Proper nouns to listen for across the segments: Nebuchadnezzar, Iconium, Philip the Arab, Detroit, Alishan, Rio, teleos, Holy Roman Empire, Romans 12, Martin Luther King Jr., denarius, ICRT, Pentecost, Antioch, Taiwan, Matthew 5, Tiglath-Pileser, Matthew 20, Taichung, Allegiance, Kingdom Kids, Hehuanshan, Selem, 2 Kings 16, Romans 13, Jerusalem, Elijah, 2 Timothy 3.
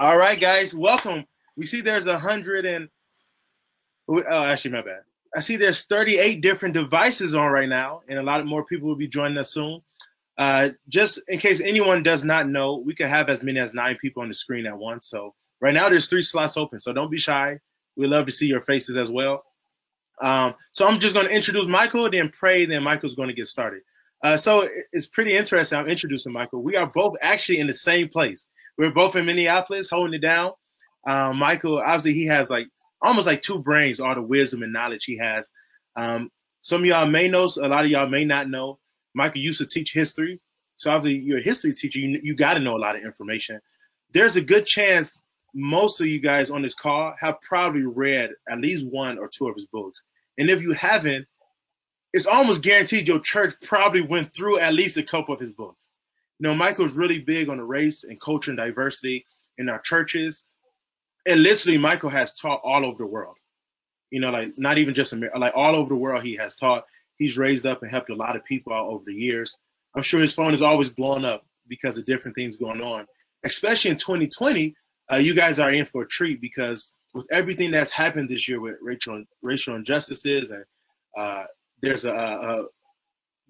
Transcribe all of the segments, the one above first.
All right, guys, welcome. We see there's 100 and I see there's 38 different devices on right now, and a lot more people will be joining us soon. Just in case anyone does not know, we can have as many as 9 people on the screen at once. So right now there's 3 slots open, so don't be shy. We love to see your faces as well. So I'm just going to introduce Michael, then pray, then Michael's going to get started. So it's pretty interesting. I'm introducing Michael. We are both actually in the same place. We're both in Minneapolis holding it down. Michael, obviously, he has like almost like 2 brains, all the wisdom and knowledge he has. Some of y'all may know, a lot of y'all may not know. Michael used to teach history. So obviously, you're a history teacher. You got to know a lot of information. There's a good chance most of you guys on this call have probably read at least 1 or 2 of his books. And if you haven't, it's almost guaranteed your church probably went through at least a couple of his books. You know, Michael's really big on the race and culture and diversity in our churches. And literally, Michael has taught all over the world. You know, like not even just America, like all over the world he has taught. He's raised up and helped a lot of people all over the years. I'm sure his phone is always blowing up because of different things going on, especially in 2020. You guys are in for a treat because with everything that's happened this year with racial injustices, and there's an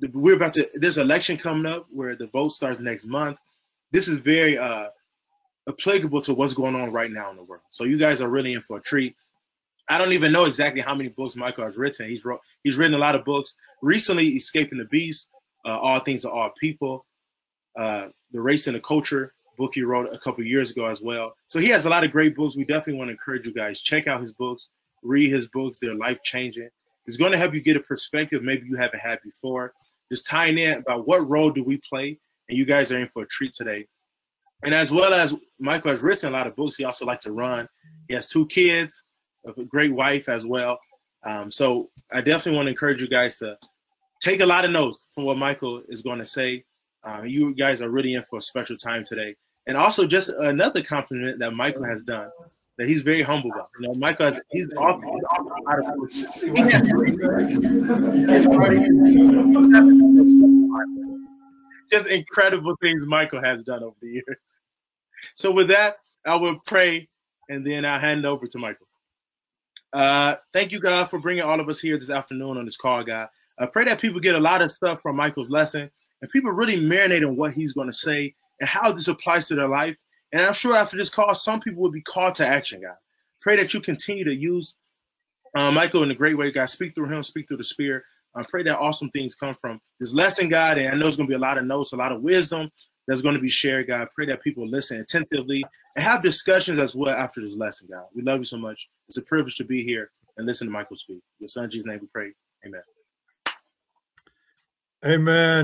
election coming up where the vote starts next month. This is very applicable to what's going on right now in the world. So you guys are really in for a treat. I don't even know exactly how many books Michael has written. He's written a lot of books. Recently, Escaping the Beast, All Things to All People, The Race and the Culture, book he wrote a couple years ago as well. So he has a lot of great books. We definitely want to encourage you guys, check out his books, read his books. They're life-changing. It's going to help you get a perspective maybe you haven't had before. Just tying in about what role do we play, and you guys are in for a treat today. And as well as Michael has written a lot of books, he also likes to run. He has 2 kids, a great wife as well. So I definitely want to encourage you guys to take a lot of notes from what Michael is going to say. You guys are really in for a special time today. And also just another compliment that Michael has done that he's very humble about. You know, Michael has, he's awful out of books. Just incredible things Michael has done over the years. So with that, I will pray, and then I'll hand it over to Michael. Thank you, God, for bringing all of us here this afternoon on this call, God. I pray that people get a lot of stuff from Michael's lesson, and people really marinate on what he's going to say and how this applies to their life. And I'm sure after this call, some people will be called to action, God. Pray that you continue to use Michael in a great way, God. Speak through him, speak through the Spirit. I pray that awesome things come from this lesson, God. And I know it's going to be a lot of notes, a lot of wisdom that's going to be shared, God. I pray that people listen attentively and have discussions as well after this lesson, God. We love you so much. It's a privilege to be here and listen to Michael speak. In your son, Jesus' name, we pray. Amen.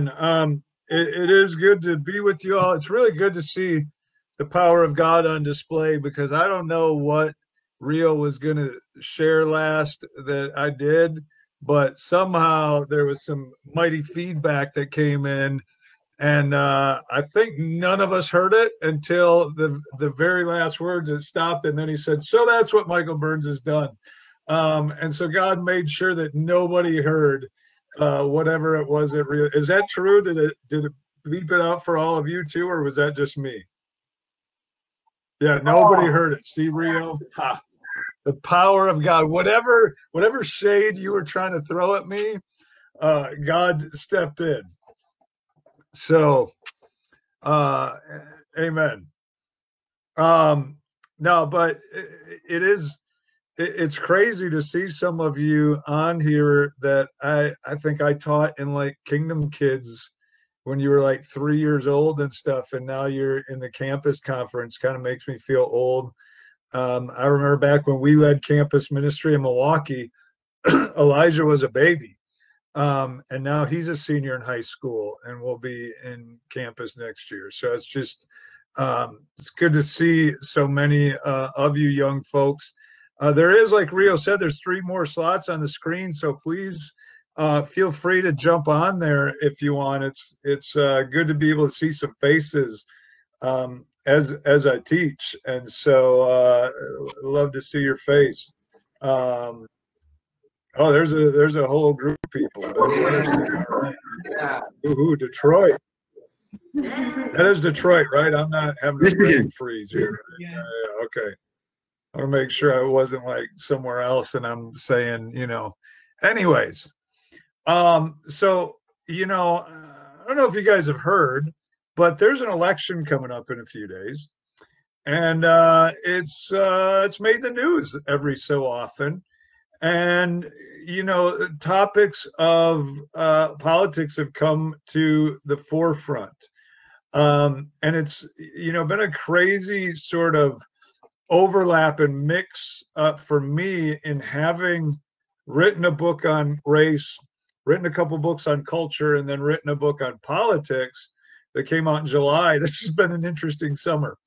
Amen. It is good to be with you all. It's really good to see the power of God on display, because I don't know what Rio was going to share last that I did, but somehow there was some mighty feedback that came in, and I think none of us heard it until the very last words. It stopped, and then he said, "So that's what Michael Burns has done," and so God made sure that nobody heard. Whatever it was, is that true? Did it beep it out for all of you too, or was that just me? Yeah, nobody heard it. See, Rio, the power of God. Whatever shade you were trying to throw at me, God stepped in. So, amen. No, but it is. It's crazy to see some of you on here that I think I taught in like Kingdom Kids when you were like 3 years old and stuff, and now you're in the campus conference. Kind of makes me feel old. I remember back when we led campus ministry in Milwaukee, Elijah was a baby, and now he's a senior in high school and will be in campus next year. So it's just it's good to see so many of you young folks. There is, like Rio said, there's 3 more slots on the screen, so please feel free to jump on there if you want. It's good to be able to see some faces as I teach, and so love to see your face. Oh, there's a whole group of people. Ooh, Detroit. That is Detroit, right? I'm not having a brain freeze here. Yeah. Okay. I want to make sure I wasn't like somewhere else and I'm saying, you know. Anyways, so, you know, I don't know if you guys have heard, but there's an election coming up in a few days. And it's made the news every so often. And, you know, topics of politics have come to the forefront. And it's, you know, been a crazy sort of overlap and mix for me in having written a book on race, written a couple books on culture, and then written a book on politics that came out in July. This has been an interesting summer.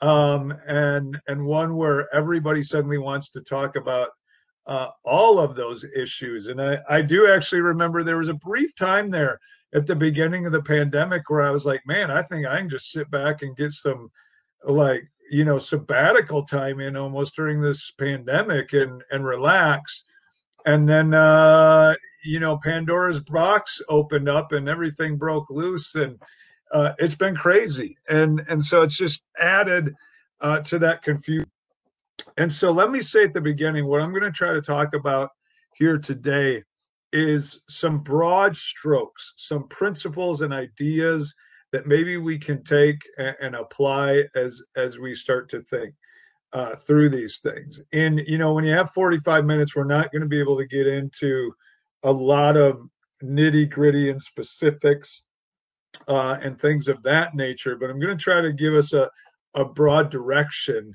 And one where everybody suddenly wants to talk about all of those issues. And I do actually remember there was a brief time there at the beginning of the pandemic where I was like, man, I think I can just sit back and get some, like, you know, sabbatical time in almost during this pandemic and relax. And then, you know, Pandora's box opened up and everything broke loose, and it's been crazy. And so it's just added to that confusion. And so let me say at the beginning, what I'm going to try to talk about here today is some broad strokes, some principles and ideas that maybe we can take and apply as we start to think through these things. And, you know, when you have 45 minutes, we're not going to be able to get into a lot of nitty gritty and specifics and things of that nature, but I'm going to try to give us a broad direction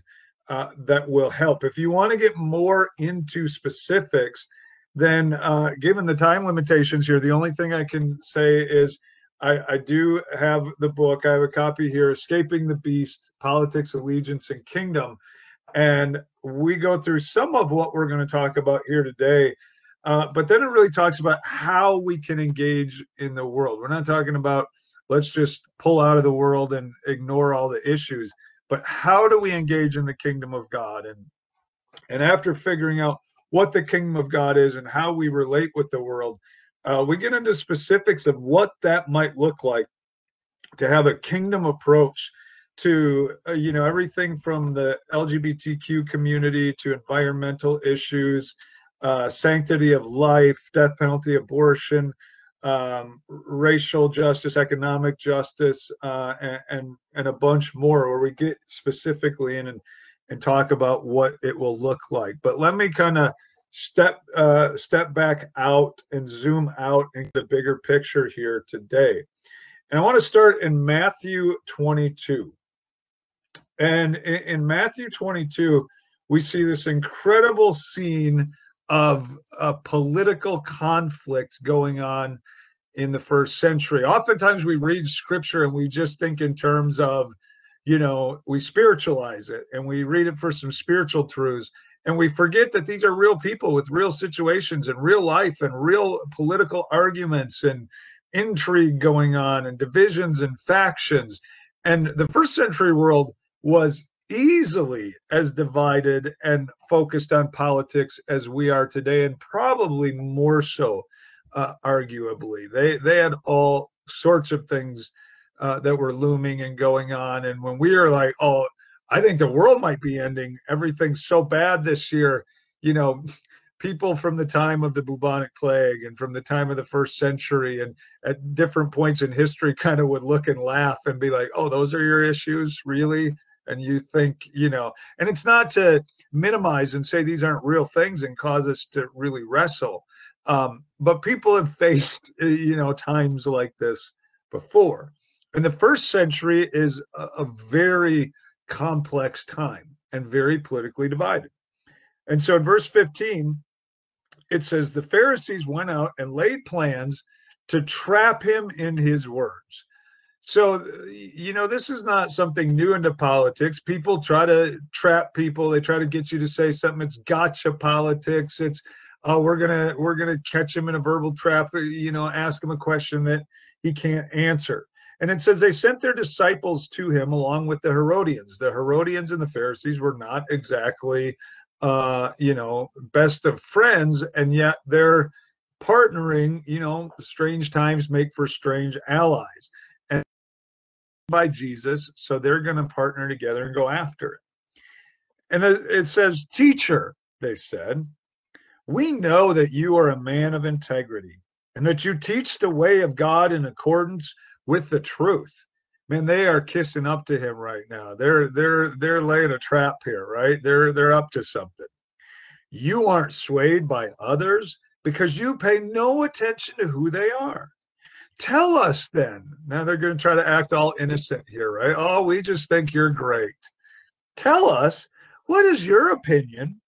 that will help. If you want to get more into specifics, then given the time limitations here, the only thing I can say is I do have the book. I have a copy here, Escaping the Beast, Politics, Allegiance, and Kingdom. And we go through some of what we're going to talk about here today. But then it really talks about how we can engage in the world. We're not talking about let's just pull out of the world and ignore all the issues. But how do we engage in the kingdom of God? And after figuring out what the kingdom of God is and how we relate with the world, we get into specifics of what that might look like to have a kingdom approach to, you know, everything from the LGBTQ community to environmental issues, sanctity of life, death penalty, abortion, racial justice, economic justice, and a bunch more, where we get specifically in and talk about what it will look like. But let me kind of step back out and zoom out into the bigger picture here today. And I want to start in Matthew 22. And in Matthew 22, we see this incredible scene of a political conflict going on in the first century. Oftentimes we read scripture and we just think in terms of, you know, we spiritualize it and we read it for some spiritual truths, and we forget that these are real people with real situations and real life and real political arguments and intrigue going on and divisions and factions. And the first century world was easily as divided and focused on politics as we are today, and probably more so, arguably. They had all sorts of things that were looming and going on. And when we are like, oh, I think the world might be ending, everything's so bad this year, you know, people from the time of the bubonic plague and from the time of the first century and at different points in history kind of would look and laugh and be like, oh, those are your issues, really? And you think, you know, and it's not to minimize and say these aren't real things and cause us to really wrestle. But people have faced, you know, times like this before. And the first century is a very complex time and very politically divided. And so in verse 15, it says, the Pharisees went out and laid plans to trap him in his words. So, you know, this is not something new into politics. People try to trap people. They try to get you to say something. It's gotcha politics. It's, oh, we're gonna catch him in a verbal trap, you know, ask him a question that he can't answer. And it says they sent their disciples to him along with the Herodians. The Herodians and the Pharisees were not exactly, you know, best of friends, and yet they're partnering. You know, strange times make for strange allies. by Jesus, so they're going to partner together and go after it. And it says, "Teacher," they said, "we know that you are a man of integrity and that you teach the way of God in accordance with the truth." Man, they are kissing up to him right now. They're laying a trap here, right? They're up to something. "You aren't swayed by others because you pay no attention to who they are. Tell us then." Now they're going to try to act all innocent here, right? "Oh, we just think you're great. Tell us, what is your opinion?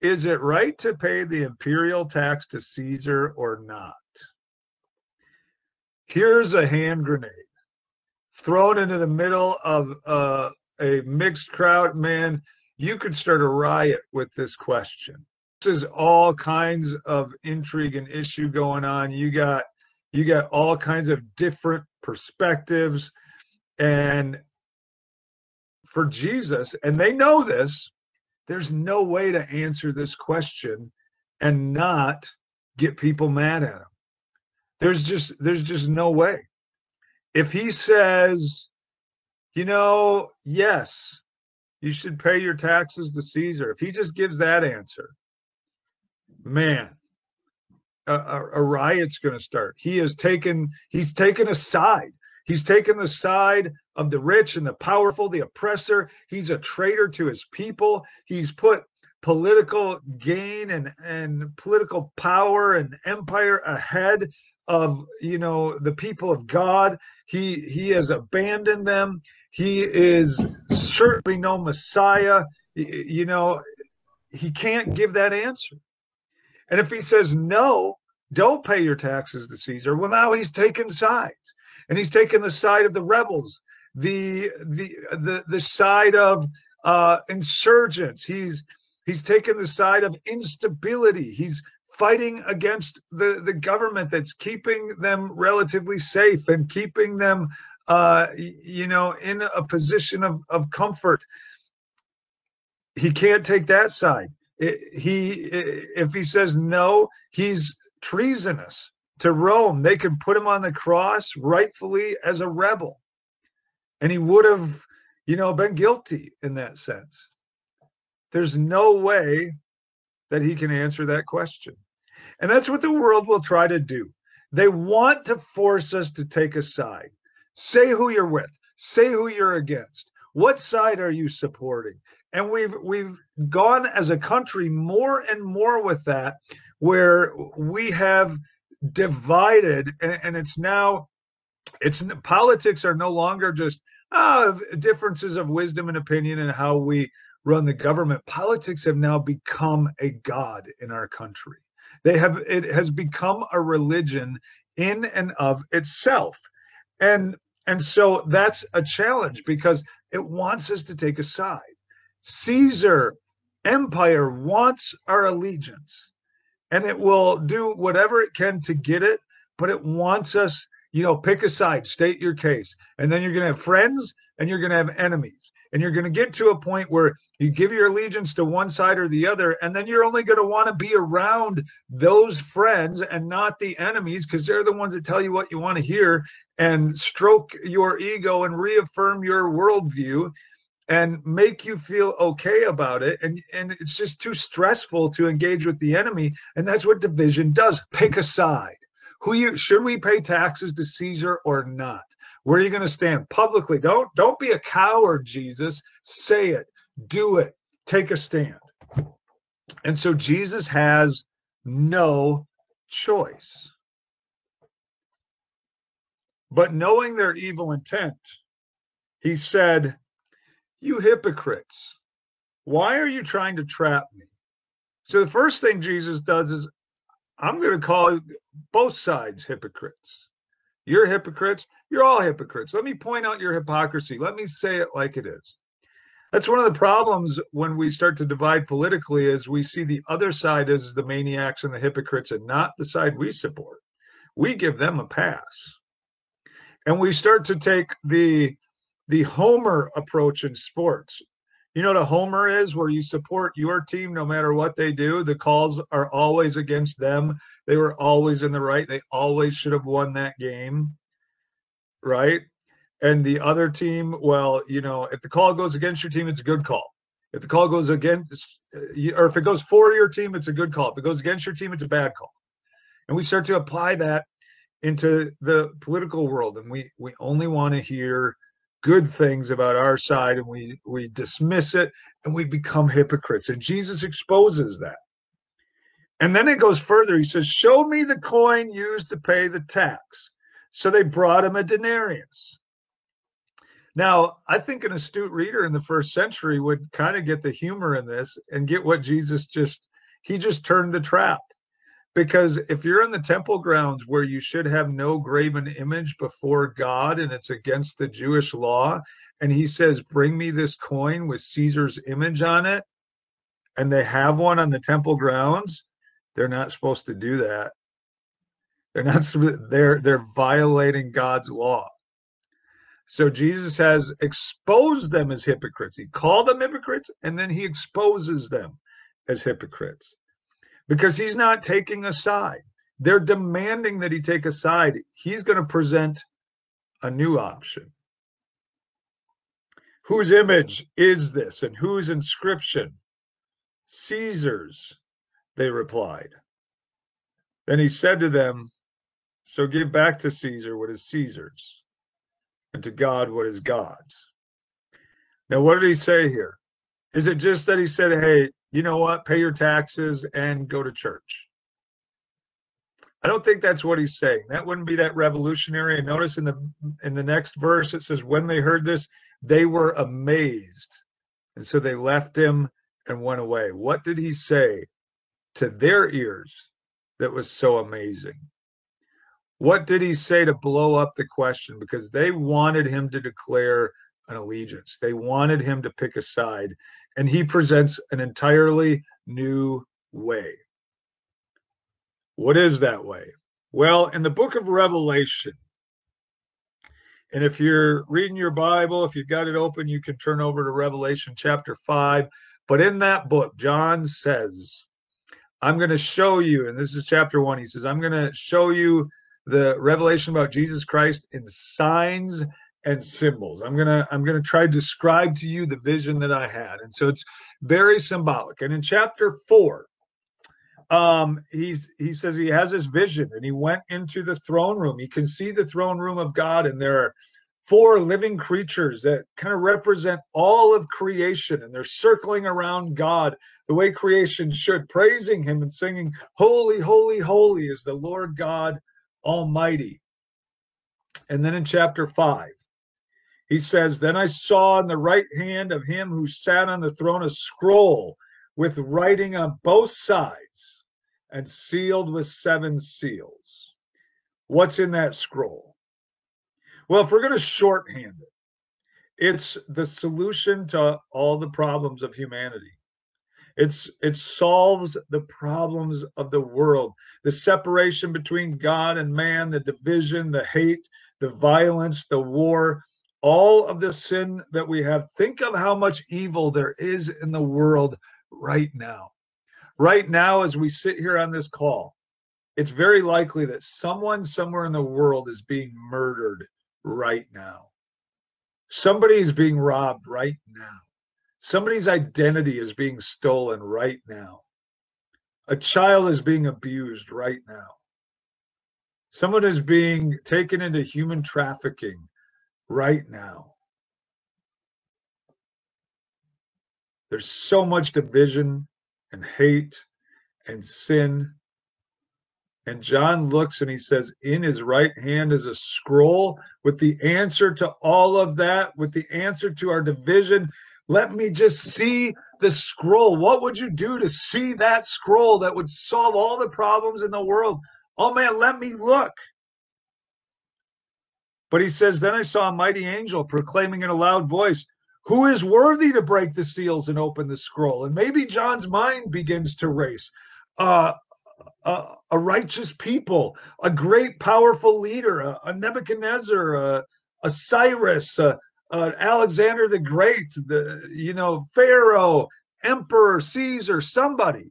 Is it right to pay the imperial tax to Caesar or not?" Here's a hand grenade thrown into the middle of a mixed crowd. Man, you could start a riot with this question. This is all kinds of intrigue and issue going on. You got all kinds of different perspectives, and for Jesus, and they know this, there's no way to answer this question and not get people mad at him. There's just no way. If he says, yes, you should pay your taxes to Caesar, if he just gives that answer, man, a riot's going to start. He's taken a side. He's taken the side of the rich and the powerful, the oppressor. He's a traitor to his people. He's put political gain and political power and empire ahead of, the people of God. He has abandoned them. He is certainly no Messiah. He can't give that answer. And if he says, "No, don't pay your taxes to Caesar," well, now he's taken sides. And he's taken the side of the rebels, the side of insurgents. He's taken the side of instability. He's fighting against the government that's keeping them relatively safe and keeping them, in a position of comfort. He can't take that side. If he says no, he's treasonous to Rome. They can put him on the cross rightfully as a rebel. And he would have, been guilty in that sense. There's no way that he can answer that question. And that's what the world will try to do. They want to force us to take a side. Say who you're with. Say who you're against. What side are you supporting? And we've gone as a country more and more with that, where we have divided, and it's now, politics are no longer just differences of wisdom and opinion and how we run the government. Politics have now become a god in our country. It has become a religion in and of itself. And so that's a challenge, because it wants us to take a side. Caesar empire wants our allegiance, and it will do whatever it can to get it, but it wants us, pick a side, state your case, and then you're going to have friends and you're going to have enemies, and you're going to get to a point where you give your allegiance to one side or the other, and then you're only going to want to be around those friends and not the enemies, because they're the ones that tell you what you want to hear and stroke your ego and reaffirm your worldview and make you feel okay about it. And it's just too stressful to engage with the enemy. And that's what division does. Pick a side. Should we pay taxes to Caesar or not? Where are you going to stand publicly? Don't be a coward, Jesus. Say it. Do it. Take a stand. And so Jesus has no choice. But knowing their evil intent, he said, "You hypocrites, why are you trying to trap me?" So the first thing Jesus does is, I'm going to call both sides hypocrites. You're hypocrites. You're all hypocrites. Let me point out your hypocrisy. Let me say it like it is. That's one of the problems when we start to divide politically, is we see the other side as the maniacs and the hypocrites, and not the side we support. We give them a pass. And we start to take the homer approach in sports. You know what a homer is? Where you support your team no matter what they do. The calls are always against them. They were always in the right. They always should have won that game, right? And the other team, well, you know, if the call goes against your team, it's a good call. If the call goes against, or if it goes for your team, it's a good call. If it goes against your team, it's a bad call. And we start to apply that into the political world. And we only want to hear good things about our side, and we dismiss it, and we become hypocrites. And Jesus exposes that. And then it goes further. He says, show me the coin used to pay the tax. So they brought him a denarius. Now, I think an astute reader in the first century would kind of get the humor in this and get what Jesus just turned the trap. Because if you're in the temple grounds where you should have no graven image before God, and it's against the Jewish law, and he says, bring me this coin with Caesar's image on it, and they have one on the temple grounds, they're not supposed to do that. They're violating God's law. So Jesus has exposed them as hypocrites. He called them hypocrites, and then he exposes them as hypocrites. Because he's not taking a side. They're demanding that he take a side. He's going to present a new option. Whose image is this, and whose inscription? Caesar's, they replied. Then he said to them, so give back to Caesar what is Caesar's, and to God what is God's. Now, what did he say here? Is it just that he said, hey, you know what, pay your taxes and go to church? I don't think that's what he's saying. That wouldn't be that revolutionary. And notice in the next verse, it says, when they heard this, they were amazed. And so they left him and went away. What did he say to their ears that was so amazing? What did he say to blow up the question? Because they wanted him to declare an allegiance. They wanted him to pick a side. And he presents an entirely new way. What is that way? Well, in the book of Revelation, and if you're reading your Bible, if you've got it open, you can turn over to Revelation chapter 5. But in that book, John says, I'm going to show you, and this is chapter 1, he says, I'm going to show you the revelation about Jesus Christ in signs and symbols. I'm gonna try to describe to you the vision that I had. And so it's very symbolic. And in chapter 4, he says he has this vision, and he went into the throne room. You can see the throne room of God, and there are 4 living creatures that kind of represent all of creation, and they're circling around God the way creation should, praising him and singing, holy, holy, holy is the Lord God Almighty. And then in chapter 5, he says, then I saw in the right hand of him who sat on the throne a scroll with writing on both sides and sealed with 7 seals. What's in that scroll? Well, if we're going to shorthand it, it's the solution to all the problems of humanity. It solves the problems of the world, the separation between God and man, the division, the hate, the violence, the war, all of the sin that we have. Think of how much evil there is in the world right now. Right now, as we sit here on this call, it's very likely that someone somewhere in the world is being murdered right now. Somebody is being robbed right now. Somebody's identity is being stolen right now. A child is being abused right now. Someone is being taken into human trafficking right now. There's so much division and hate and sin. And John looks and he says, in his right hand is a scroll with the answer to all of that, with the answer to our division. Let me just see the scroll. What would you do to see that scroll that would solve all the problems in the world? Oh, man, let me look. But he says, then I saw a mighty angel proclaiming in a loud voice, who is worthy to break the seals and open the scroll? And maybe John's mind begins to race. A righteous people, a great, powerful leader, a Nebuchadnezzar, a Cyrus, Alexander the Great, Pharaoh, Emperor, Caesar, somebody.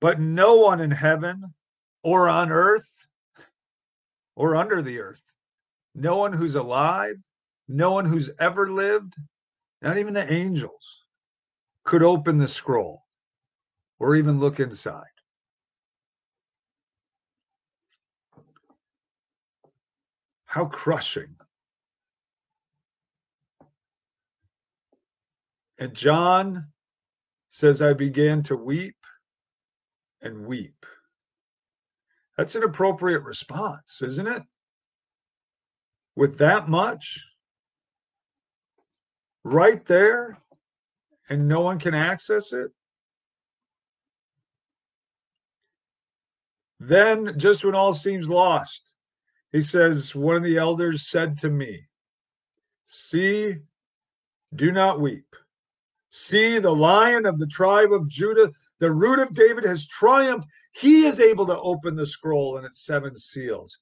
But no one in heaven or on earth or under the earth, no one who's alive, no one who's ever lived, not even the angels, could open the scroll or even look inside. How crushing. And John says, I began to weep and weep. That's an appropriate response, isn't it? With that much right there and no one can access it. Then, just when all seems lost, he says, one of the elders said to me, see, do not weep. See, the Lion of the tribe of Judah, the Root of David, has triumphed. He is able to open the scroll and its seven seals.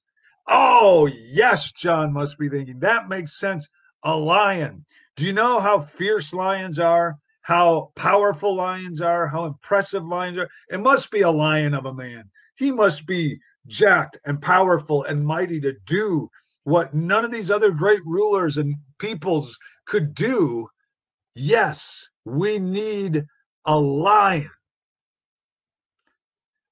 Oh, yes, John must be thinking. That makes sense. A lion. Do you know how fierce lions are? How powerful lions are? How impressive lions are? It must be a lion of a man. He must be jacked and powerful and mighty to do what none of these other great rulers and peoples could do. Yes, we need a lion.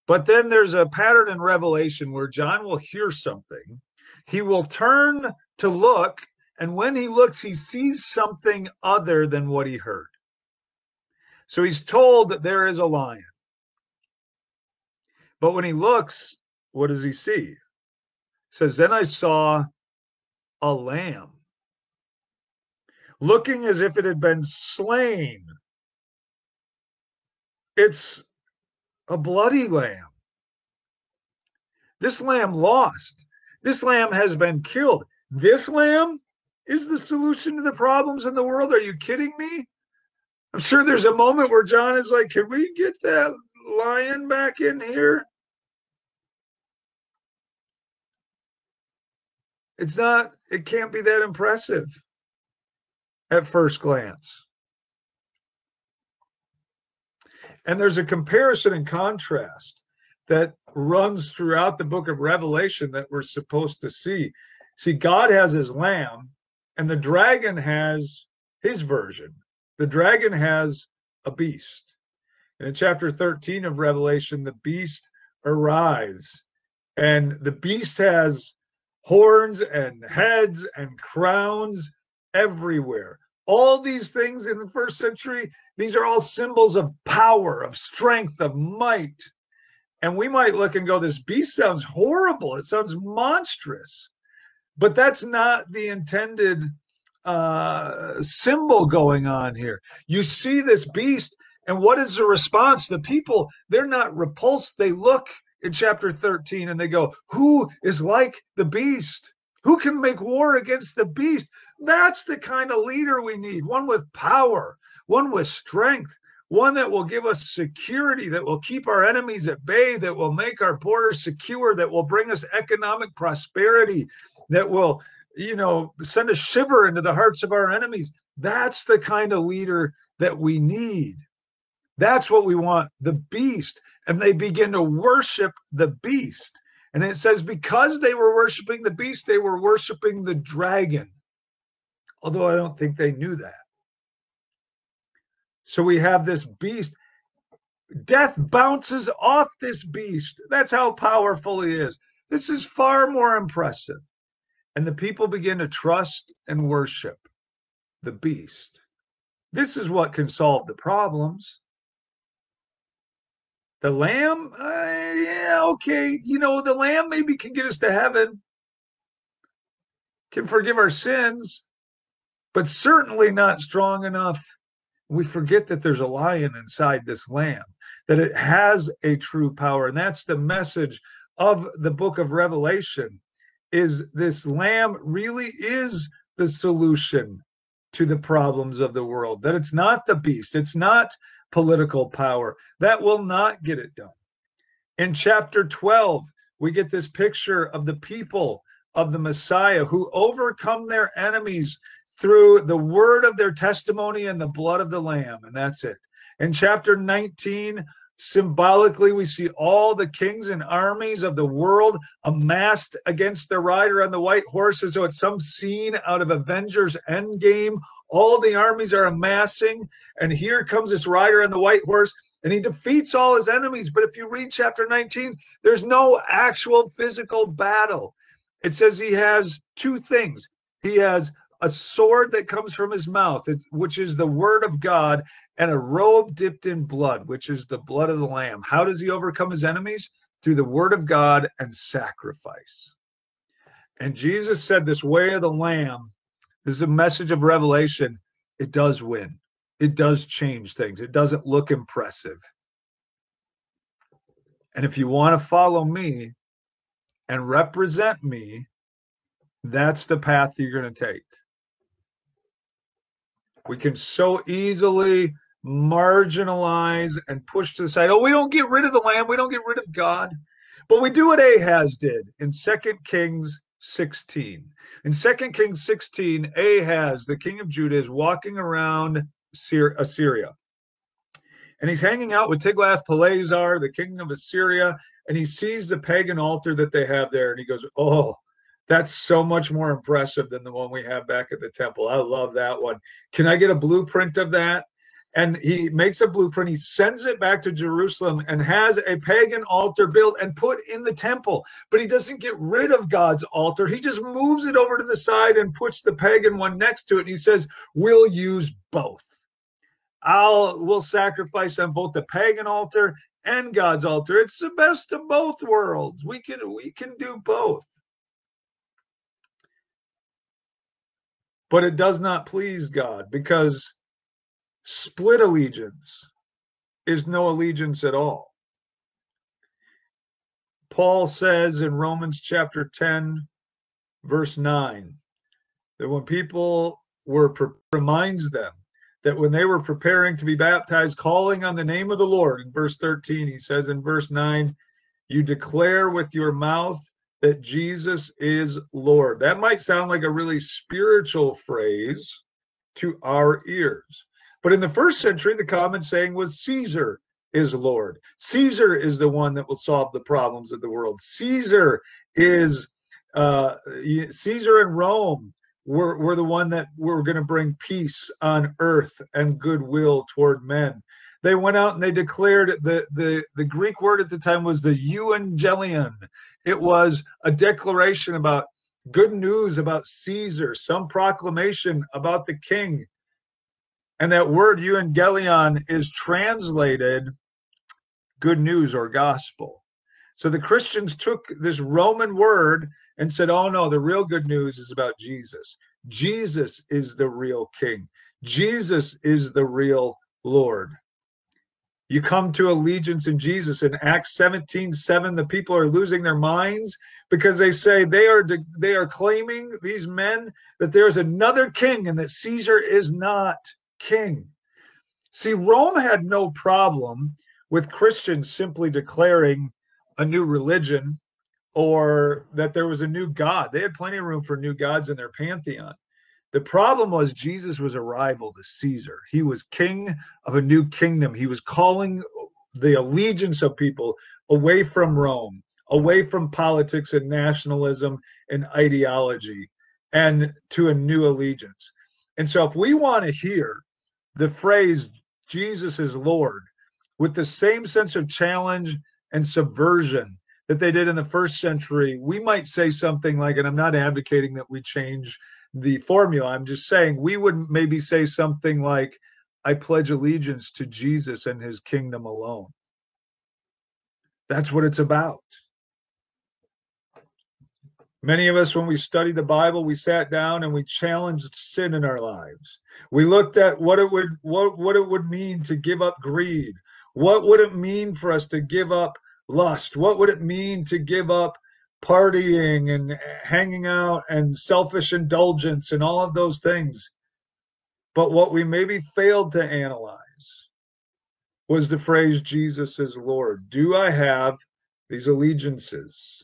But then there's a pattern in Revelation where John will hear something. He will turn to look, and when he looks, he sees something other than what he heard. So he's told that there is a lion. But when he looks, what does he see? It says, then I saw a lamb, looking as if it had been slain. It's a bloody lamb. This lamb lost. This lamb has been killed. This lamb is the solution to the problems in the world. Are you kidding me? I'm sure there's a moment where John is like, can we get that lion back in here? It's not, it can't be that impressive at first glance. And there's a comparison and contrast that runs throughout the book of Revelation that we're supposed to see. See, God has his lamb, and the dragon has his version. The dragon has a beast. And in chapter 13 of Revelation, the beast arrives, and the beast has horns and heads and crowns everywhere. All these things in the first century, these are all symbols of power, of strength, of might. And we might look and go, this beast sounds horrible. It sounds monstrous. But that's not the intended symbol going on here. You see this beast, and what is the response? The people, they're not repulsed. They look in chapter 13 and they go, who is like the beast? Who can make war against the beast? That's the kind of leader we need, one with power, one with strength, one that will give us security, that will keep our enemies at bay, that will make our borders secure, that will bring us economic prosperity, that will, you know, send a shiver into the hearts of our enemies. That's the kind of leader that we need. That's what we want, the beast. And they begin to worship the beast. And it says, because they were worshiping the beast, they were worshiping the dragon. Although I don't think they knew that. So we have this beast. Death bounces off this beast. That's how powerful he is. This is far more impressive. And the people begin to trust and worship the beast. This is what can solve the problems. The lamb, yeah, okay. You know, the lamb maybe can get us to heaven, can forgive our sins, but certainly not strong enough. We forget that there's a lion inside this lamb, that it has a true power. And that's the message of the book of Revelation, is this lamb really is the solution to the problems of the world, that it's not the beast, it's not political power. That will not get it done. In chapter 12, we get this picture of the people of the Messiah who overcome their enemies through the word of their testimony and the blood of the Lamb, and that's it. In chapter 19, Symbolically, we see all the kings and armies of the world amassed against the rider on the white horse, as though it's some scene out of Avengers Endgame. All the armies are amassing, and here comes this rider on the white horse, and he defeats all his enemies. But if you read chapter 19, there's no actual physical battle. It says he has two things. He has a sword that comes from his mouth, which is the word of God, and a robe dipped in blood, which is the blood of the Lamb. How does he overcome his enemies? Through the word of God and sacrifice. And Jesus said this way of the Lamb, this is a message of Revelation. It does win. It does change things. It doesn't look impressive. And if you want to follow me and represent me, that's the path you're going to take. We can so easily marginalize and push to the side. Oh, we don't get rid of the Lamb. We don't get rid of God. But we do what Ahaz did in 2 Kings 16. In 2 Kings 16, Ahaz, the king of Judah, is walking around Assyria. And he's hanging out with Tiglath-Pileser, the king of Assyria, and he sees the pagan altar that they have there. And he goes, oh, that's so much more impressive than the one we have back at the temple. I love that one. Can I get a blueprint of that? And he makes a blueprint. He sends it back to Jerusalem and has a pagan altar built and put in the temple. But he doesn't get rid of God's altar. He just moves it over to the side and puts the pagan one next to it. And he says, we'll use both. We'll sacrifice on both the pagan altar and God's altar. It's the best of both worlds. We can do both. But it does not please God, because split allegiance is no allegiance at all. Paul says in Romans chapter 10, verse 9, that when people reminds them that when they were preparing to be baptized, calling on the name of the Lord, in verse 13, he says in verse 9, you declare with your mouth that Jesus is Lord. That might sound like a really spiritual phrase to our ears. But in the first century, the common saying was Caesar is Lord. Caesar is the one that will solve the problems of the world. Caesar and Rome were the one that were going to bring peace on earth and goodwill toward men. They went out and they declared, the Greek word at the time was the euangelion. It was a declaration about good news about Caesar, some proclamation about the king. And that word euangelion is translated good news or gospel. So the Christians took this Roman word and said, oh no, the real good news is about Jesus. Jesus is the real king. Jesus is the real Lord. You come to allegiance in Jesus. In Acts 17:7, the people are losing their minds because they say they are claiming, these men, that there's another king and that Caesar is not king. See, Rome had no problem with Christians simply declaring a new religion or that there was a new God. They had plenty of room for new gods in their pantheon. The problem was Jesus was a rival to Caesar. He was king of a new kingdom. He was calling the allegiance of people away from Rome, away from politics and nationalism and ideology, and to a new allegiance. And so if we want to hear the phrase Jesus is Lord with the same sense of challenge and subversion that they did in the first century, we might say something like, and I'm not advocating that we change the formula, I'm just saying we would maybe say something like, I pledge allegiance to Jesus and his kingdom alone. That's what it's about. Many of us, when we studied the Bible, we sat down and we challenged sin in our lives. We looked at what it would mean to give up greed. What would it mean for us to give up lust? What would it mean to give up partying and hanging out and selfish indulgence and all of those things? But what we maybe failed to analyze was the phrase Jesus is Lord. Do I have these allegiances?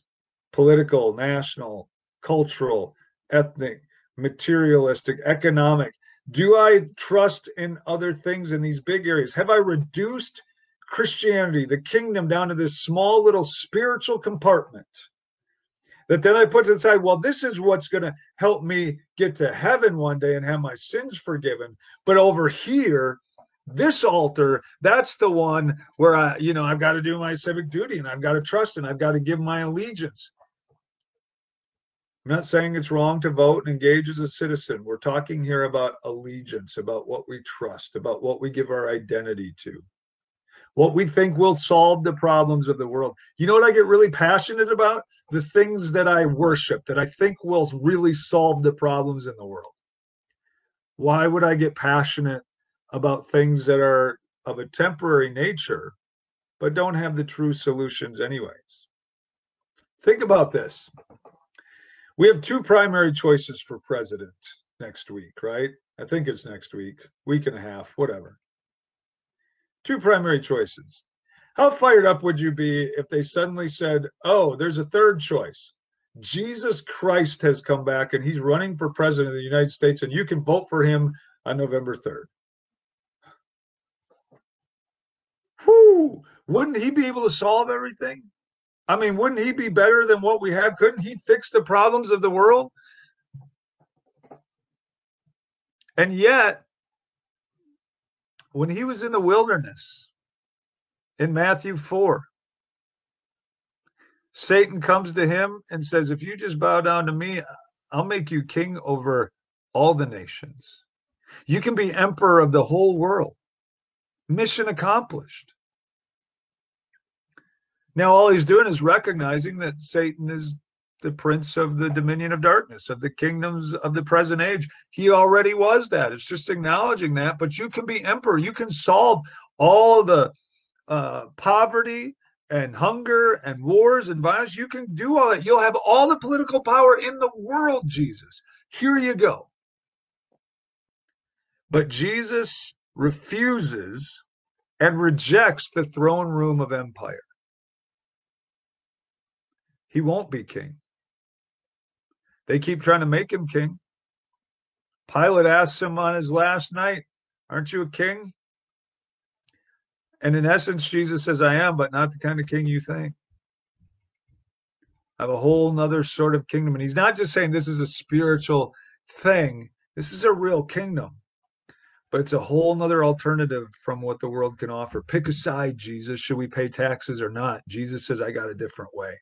Political, national, cultural, ethnic, materialistic, economic. Do I trust in other things in these big areas? Have I reduced Christianity, the kingdom, down to this small little spiritual compartment that then I put to the side. Well, this is what's going to help me get to heaven one day and have my sins forgiven. But over here, this altar, that's the one where I, you know, I've got to do my civic duty and I've got to trust and I've got to give my allegiance. I'm not saying it's wrong to vote and engage as a citizen. We're talking here about allegiance, about what we trust, about what we give our identity to, what we think will solve the problems of the world. You know what I get really passionate about? The things that I worship, that I think will really solve the problems in the world. Why would I get passionate about things that are of a temporary nature, but don't have the true solutions anyways? Think about this. We have two primary choices for president next week, right? I think it's next week, week and a half, whatever. Two primary choices. How fired up would you be if they suddenly said, oh, there's a third choice. Jesus Christ has come back and he's running for president of the United States and you can vote for him on November 3rd. Whew, wouldn't he be able to solve everything? I mean, wouldn't he be better than what we have? Couldn't he fix the problems of the world? And yet, when he was in the wilderness, in Matthew 4, Satan comes to him and says, if you just bow down to me, I'll make you king over all the nations. You can be emperor of the whole world. Mission accomplished. Now, all he's doing is recognizing that Satan is the prince of the dominion of darkness, of the kingdoms of the present age. He already was that. It's just acknowledging that. But you can be emperor. You can solve all the poverty and hunger and wars and violence. You can do all that. You'll have all the political power in the world, Jesus. Here you go. But Jesus refuses and rejects the throne room of empire. He won't be king. They keep trying to make him king. Pilate asks him on his last night, aren't you a king? And in essence, Jesus says, I am, but not the kind of king you think. I have a whole nother sort of kingdom. And he's not just saying this is a spiritual thing. This is a real kingdom. But it's a whole nother alternative from what the world can offer. Pick a side, Jesus. Should we pay taxes or not? Jesus says, I got a different way.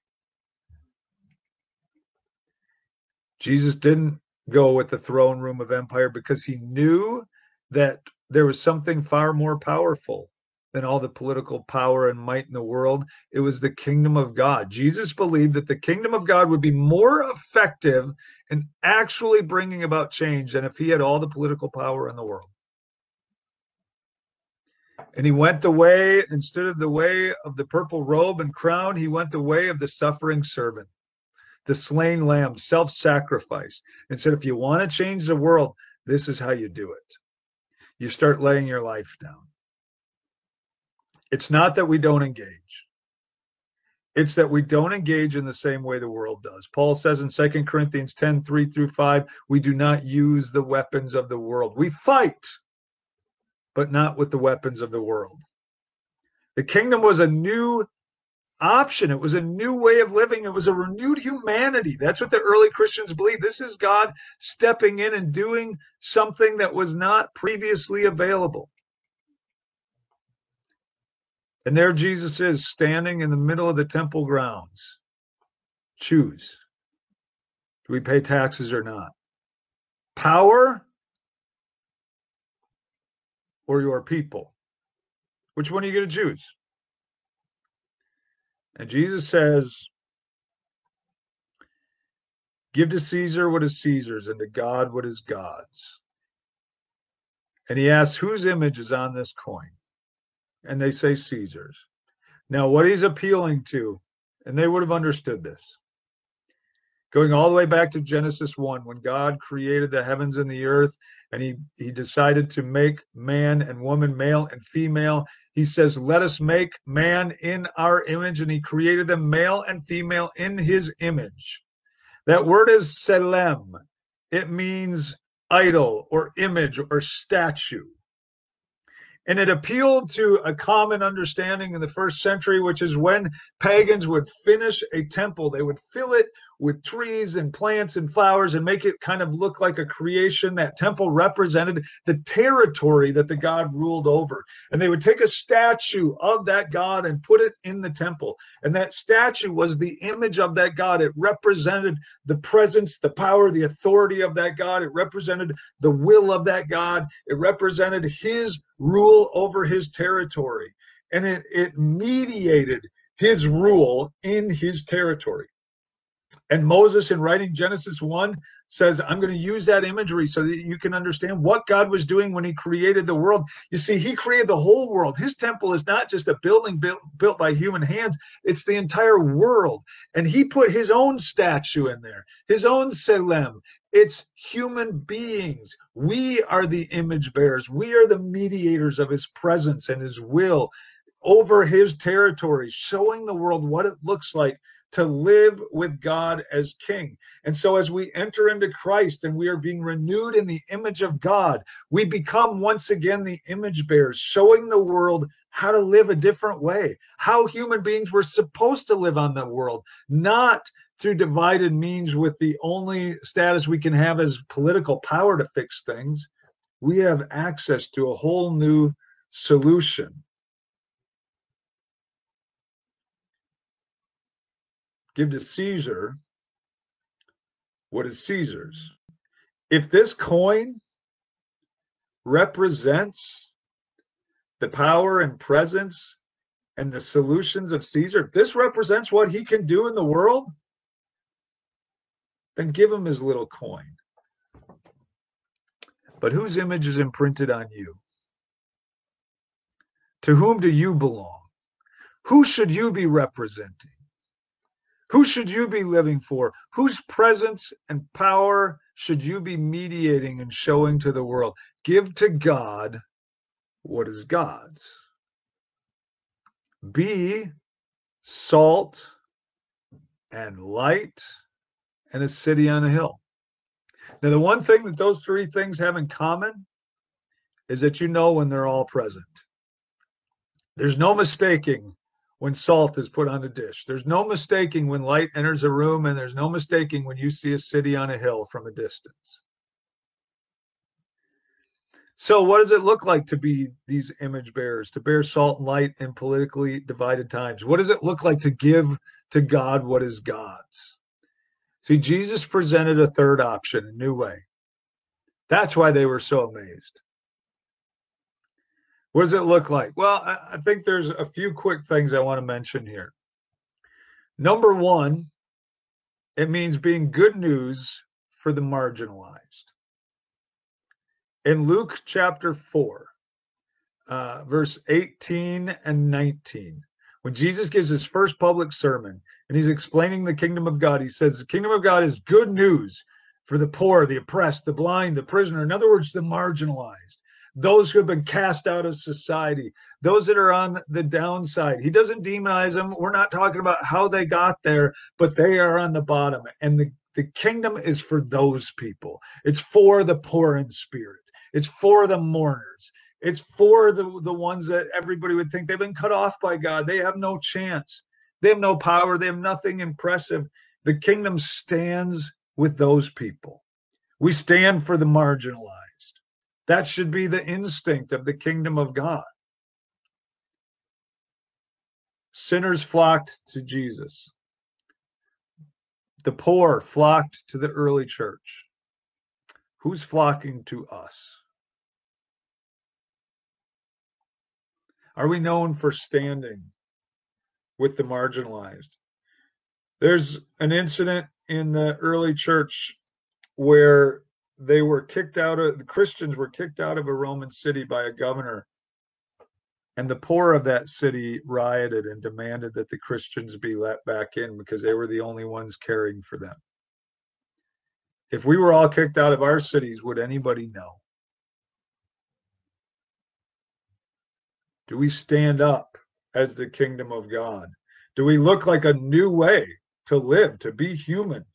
Jesus didn't go with the throne room of empire because he knew that there was something far more powerful than all the political power and might in the world. It was the kingdom of God. Jesus believed that the kingdom of God would be more effective in actually bringing about change than if he had all the political power in the world. And he went the way, instead of the way of the purple robe and crown, he went the way of the suffering servant. The slain lamb, self-sacrifice, and said, if you want to change the world, this is how you do it. You start laying your life down. It's not that we don't engage. It's that we don't engage in the same way the world does. Paul says in 2 Corinthians 10, 3 through 5, we do not use the weapons of the world. We fight, but not with the weapons of the world. The kingdom was a new option. It was a new way of living. It was a renewed humanity. That's what the early Christians believed. This is God stepping in and doing something that was not previously available. And there Jesus is standing in the middle of the temple grounds. Choose. Do we pay taxes or not? Power or your people? Which one are you going to choose? And Jesus says, give to Caesar what is Caesar's and to God what is God's. And he asks, whose image is on this coin? And they say Caesar's. Now, what he's appealing to, and they would have understood this, going all the way back to Genesis 1, when God created the heavens and the earth, and he decided to make man and woman, male and female. He says, let us make man in our image, and he created them male and female in his image. That word is Selem. It means idol or image or statue. And it appealed to a common understanding in the first century, which is when pagans would finish a temple, they would fill it with trees and plants and flowers and make it kind of look like a creation. That temple represented the territory that the god ruled over. And they would take a statue of that god and put it in the temple. And that statue was the image of that god. It represented the presence, the power, the authority of that god. It represented the will of that god. It represented his rule over his territory. And it mediated his rule in his territory. And Moses, in writing Genesis 1, says, I'm going to use that imagery so that you can understand what God was doing when he created the world. You see, he created the whole world. His temple is not just a building built by human hands. It's the entire world. And he put his own statue in there, his own Selem. It's human beings. We are the image bearers. We are the mediators of his presence and his will over his territory, showing the world what it looks like to live with God as king. And so as we enter into Christ and we are being renewed in the image of God, we become once again the image bearers, showing the world how to live a different way, how human beings were supposed to live on the world, not through divided means with the only status we can have as political power to fix things. We have access to a whole new solution. Give to Caesar what is Caesar's. If this coin represents the power and presence and the solutions of Caesar, if this represents what he can do in the world, then give him his little coin. But whose image is imprinted on you? To whom do you belong? Who should you be representing? Who should you be living for? Whose presence and power should you be mediating and showing to the world? Give to God what is God's. Be salt and light and a city on a hill. Now, the one thing that those three things have in common is that you know when they're all present. There's no mistaking when salt is put on a dish. There's no mistaking when light enters a room, and there's no mistaking when you see a city on a hill from a distance. So what does it look like to be these image bearers, to bear salt and light in politically divided times? What does it look like to give to God what is God's? See, Jesus presented a third option, a new way. That's why they were so amazed. What does it look like? Well, I think there's a few quick things I want to mention here. Number one, it means being good news for the marginalized. In Luke chapter 4, verse 18 and 19, when Jesus gives his first public sermon and he's explaining the kingdom of God, he says, the kingdom of God is good news for the poor, the oppressed, the blind, the prisoner. In other words, the marginalized. Those who have been cast out of society, those that are on the downside. He doesn't demonize them. We're not talking about how they got there, but they are on the bottom. And the kingdom is for those people. It's for the poor in spirit. It's for the mourners. It's for the ones that everybody would think they've been cut off by God. They have no chance. They have no power. They have nothing impressive. The kingdom stands with those people. We stand for the marginalized. That should be the instinct of the kingdom of God. Sinners flocked to Jesus. The poor flocked to the early church. Who's flocking to us? Are we known for standing with the marginalized? There's an incident in the early church where they were kicked out of, the Christians were kicked out of a Roman city by a governor. And the poor of that city rioted and demanded that the Christians be let back in because they were the only ones caring for them. If we were all kicked out of our cities, would anybody know? Do we stand up as the kingdom of God? Do we look like a new way to live, to be human?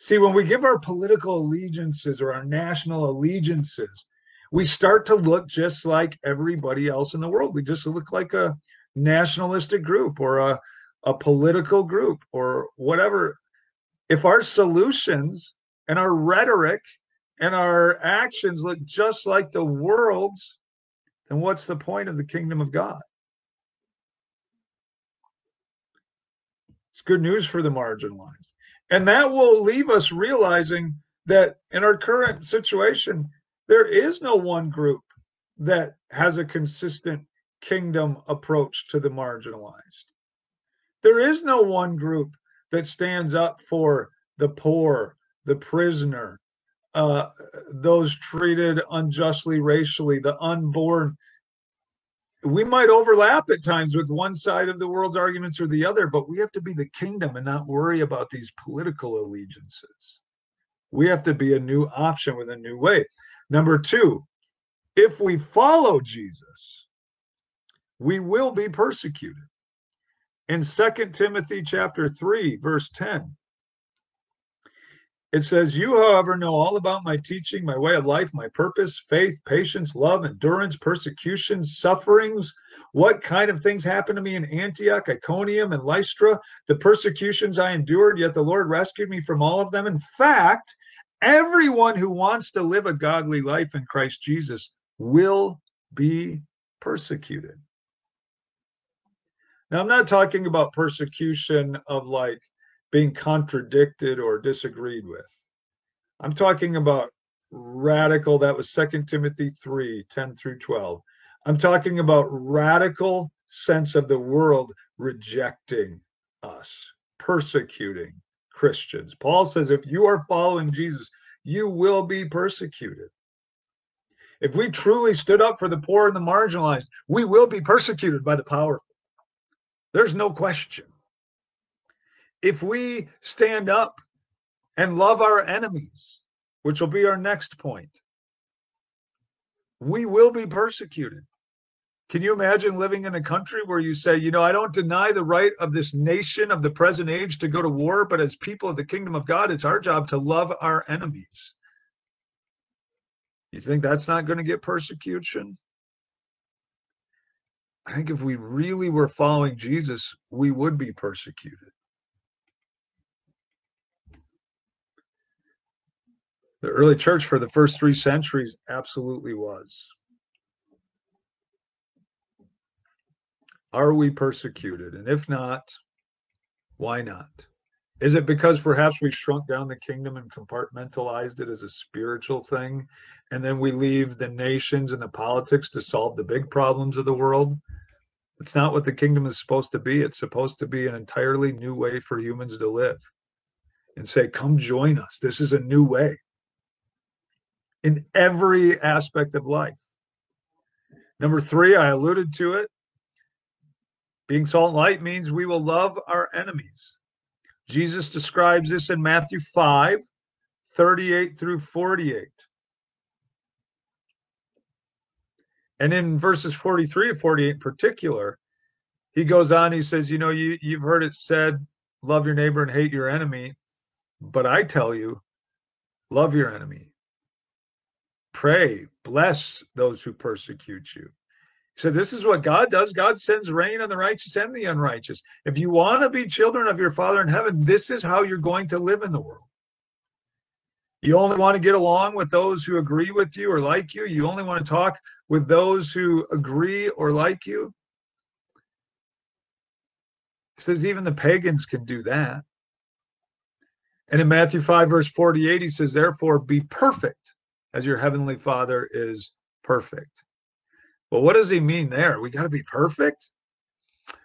See, when we give our political allegiances or our national allegiances, we start to look just like everybody else in the world. We just look like a nationalistic group or a political group or whatever. If our solutions and our rhetoric and our actions look just like the world's, then what's the point of the kingdom of God? It's good news for the marginalized. And that will leave us realizing that in our current situation, there is no one group that has a consistent kingdom approach to the marginalized. There is no one group that stands up for the poor, the prisoner, those treated unjustly racially, the unborn. We might overlap at times with one side of the world's arguments or the other, but we have to be the kingdom and not worry about these political allegiances. We have to be a new option with a new way. Number two, if we follow Jesus, we will be persecuted. In 2 Timothy chapter 3, verse 10, it says, "You, however, know all about my teaching, my way of life, my purpose, faith, patience, love, endurance, persecutions, sufferings, what kind of things happened to me in Antioch, Iconium, and Lystra, the persecutions I endured, yet the Lord rescued me from all of them. In fact, everyone who wants to live a godly life in Christ Jesus will be persecuted." Now, I'm not talking about persecution of like being contradicted or disagreed with. I'm talking about radical, that was 2 Timothy 3, 10 through 12. I'm talking about radical sense of the world rejecting us, persecuting Christians. Paul says, if you are following Jesus, you will be persecuted. If we truly stood up for the poor and the marginalized, we will be persecuted by the powerful. There's no question. If we stand up and love our enemies, which will be our next point, we will be persecuted. Can you imagine living in a country where you say, you know, I don't deny the right of this nation of the present age to go to war, but as people of the kingdom of God, it's our job to love our enemies. You think that's not going to get persecution? I think if we really were following Jesus, we would be persecuted. The early church for the first 3 centuries absolutely was. Are we persecuted? And if not, why not? Is it because perhaps we shrunk down the kingdom and compartmentalized it as a spiritual thing, and then we leave the nations and the politics to solve the big problems of the world? It's not what the kingdom is supposed to be. It's supposed to be an entirely new way for humans to live and say, come join us. This is a new way in every aspect of life. Number three, I alluded to it. Being salt and light means we will love our enemies. Jesus describes this in Matthew 5, 38 through 48. And in verses 43 to 48 in particular, he goes on, he says, you know, you've heard it said, love your neighbor and hate your enemy. But I tell you, love your enemy. Pray, bless those who persecute you. So this is what God does. God sends rain on the righteous and the unrighteous. If you want to be children of your Father in heaven, this is how you're going to live in the world. You only want to get along with those who agree with you or like you. You only want to talk with those who agree or like you. It says even the pagans can do that. And in Matthew 5, verse 48, he says, therefore, be perfect as your heavenly Father is perfect. Well, what does he mean there? We got to be perfect?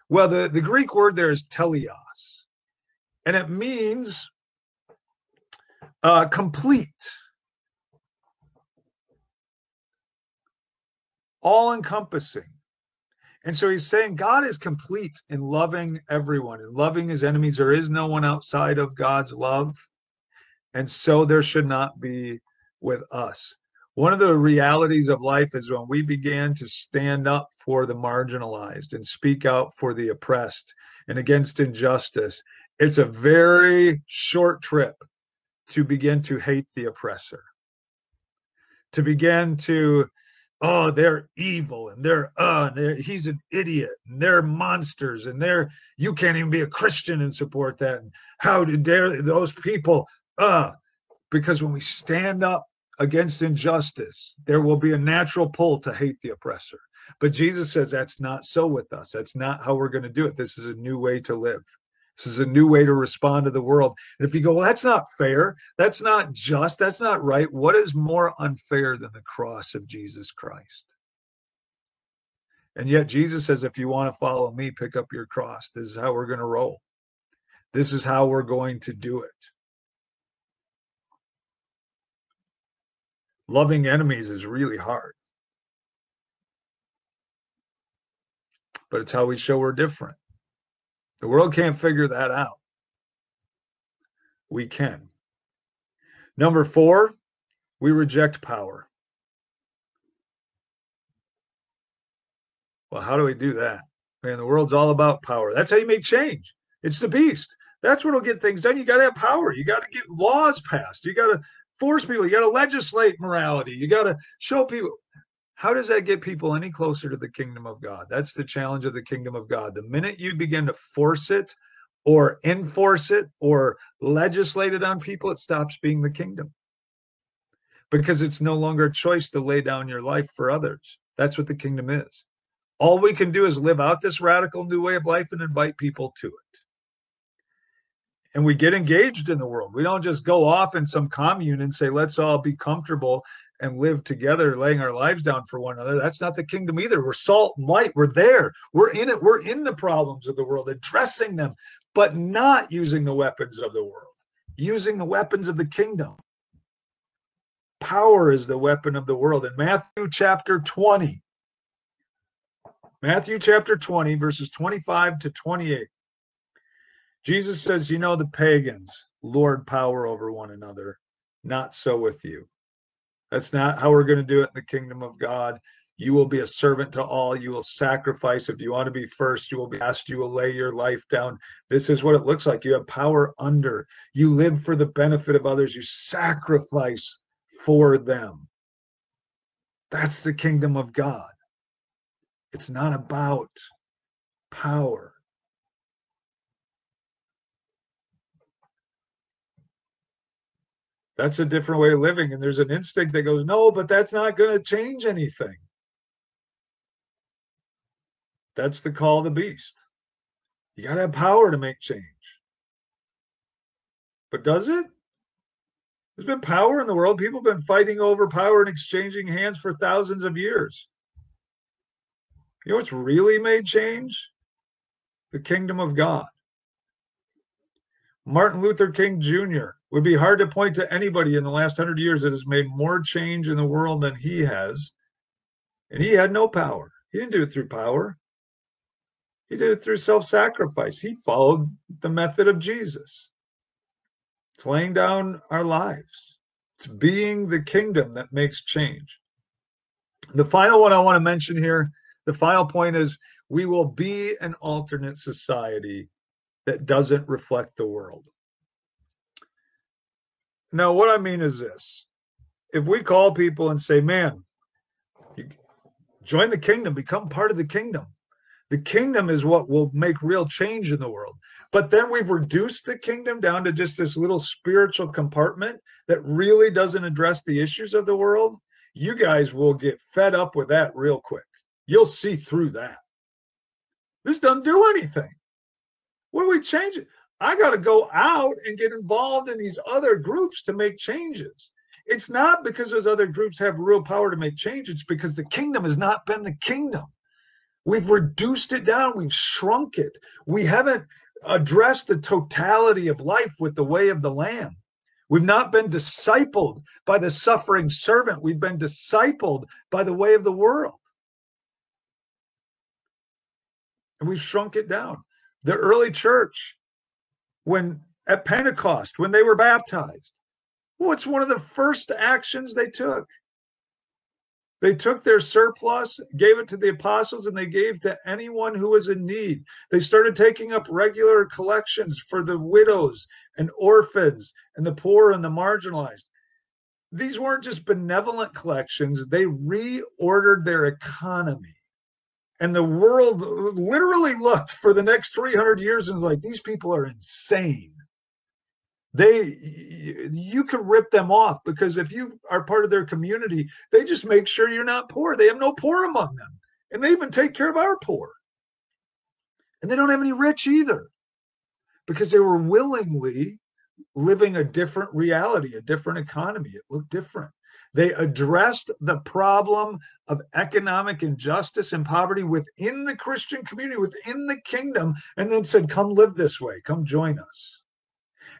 Well, the Greek word there is teleos, and it means complete, all-encompassing. And so he's saying God is complete in loving everyone, in loving his enemies. There is no one outside of God's love, and so there should not be with us. One of the realities of life is when we began to stand up for the marginalized and speak out for the oppressed and against injustice, it's a very short trip to begin to hate the oppressor, to begin to, oh, they're evil, and they're he's an idiot, and they're monsters, and they're, you can't even be a Christian and support that. And how did those people, because when we stand up against injustice, there will be a natural pull to hate the oppressor. But Jesus says that's not so with us. That's not how we're going to do it. This is a new way to live. This is a new way to respond to the world. And if you go, well, that's not fair, that's not just, that's not right, what is more unfair than the cross of Jesus Christ? And yet Jesus says, if you want to follow me, pick up your cross. This is how we're going to roll. This is how we're going to do it. Loving enemies is really hard. But it's how we show we're different. The world can't figure that out. We can. Number 4, we reject power. Well, how do we do that? Man, the world's all about power. That's how you make change. It's the beast. That's what'll get things done. You got to have power. You got to get laws passed. You got to force people. You got to legislate morality. You got to show people. How does that get people any closer to the kingdom of God? That's the challenge of the kingdom of God. The minute you begin to force it or enforce it or legislate it on people, it stops being the kingdom, because it's no longer a choice to lay down your life for others. That's what the kingdom is. All we can do is live out this radical new way of life and invite people to it. And we get engaged in the world. We don't just go off in some commune and say, let's all be comfortable and live together, laying our lives down for one another. That's not the kingdom either. We're salt and light. We're there. We're in it. We're in the problems of the world, addressing them, but not using the weapons of the world, using the weapons of the kingdom. Power is the weapon of the world. In Matthew chapter 20, Matthew chapter 20, verses 25 to 28, Jesus says, you know, the pagans lord power over one another. Not so with you. That's not how we're going to do it in the kingdom of God. You will be a servant to all. You will sacrifice. If you want to be first, you will be asked. You will lay your life down. This is what it looks like. You have power under. You live for the benefit of others. You sacrifice for them. That's the kingdom of God. It's not about power. That's a different way of living. And there's an instinct that goes, no, but that's not going to change anything. That's the call of the beast. You got to have power to make change. But does it? There's been power in the world. People have been fighting over power and exchanging hands for thousands of years. You know what's really made change? The kingdom of God. Martin Luther King Jr. would be hard to point to anybody in the last 100 years that has made more change in the world than he has. And he had no power. He didn't do it through power. He did it through self-sacrifice. He followed the method of Jesus. It's laying down our lives. It's being the kingdom that makes change. The final one I want to mention here, the final point is, we will be an alternate society that doesn't reflect the world. Now, what I mean is this. If we call people and say, man, join the kingdom, become part of the kingdom. The kingdom is what will make real change in the world. But then we've reduced the kingdom down to just this little spiritual compartment that really doesn't address the issues of the world. You guys will get fed up with that real quick. You'll see through that. This doesn't do anything. What are we changing? I got to go out and get involved in these other groups to make changes. It's not because those other groups have real power to make change. It's because the kingdom has not been the kingdom. We've reduced it down. We've shrunk it. We haven't addressed the totality of life with the way of the Lamb. We've not been discipled by the suffering servant. We've been discipled by the way of the world. And we've shrunk it down. The early church, when at Pentecost, when they were baptized, what's one of the first actions they took? They took their surplus, gave it to the apostles, and they gave to anyone who was in need. They started taking up regular collections for the widows and orphans and the poor and the marginalized. these weren't just benevolent collections. They reordered their economy. And the world literally looked for the next 300 years and was like, these people are insane. You can rip them off, because if you are part of their community, they just make sure you're not poor. They have no poor among them. And they even take care of our poor. And they don't have any rich either, because they were willingly living a different reality, a different economy. It looked different. They addressed the problem of economic injustice and poverty within the Christian community, within the kingdom, and then said, come live this way. Come join us.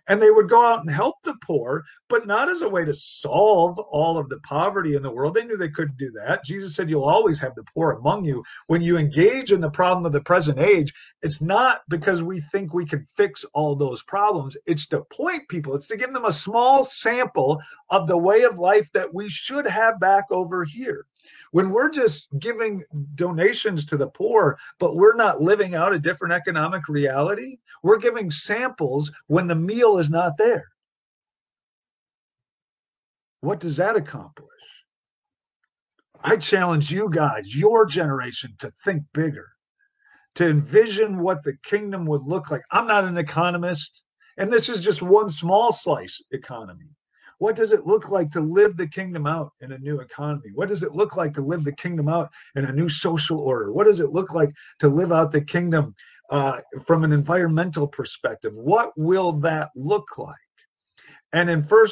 And they would go out and help the poor, but not as a way to solve all of the poverty in the world. They knew they couldn't do that. Jesus said, you'll always have the poor among you. When you engage in the problem of the present age, it's not because we think we can fix all those problems. It's to point people. It's to give them a small sample of the way of life that we should have back over here. When we're just giving donations to the poor, but we're not living out a different economic reality, we're giving samples when the meal is not there. What does that accomplish? I challenge you guys, your generation, to think bigger, to envision what the kingdom would look like. I'm not an economist, and this is just one small slice economy. What does it look like to live the kingdom out in a new economy? What does it look like to live the kingdom out in a new social order? What does it look like to live out the kingdom from an environmental perspective? What will that look like? And in 1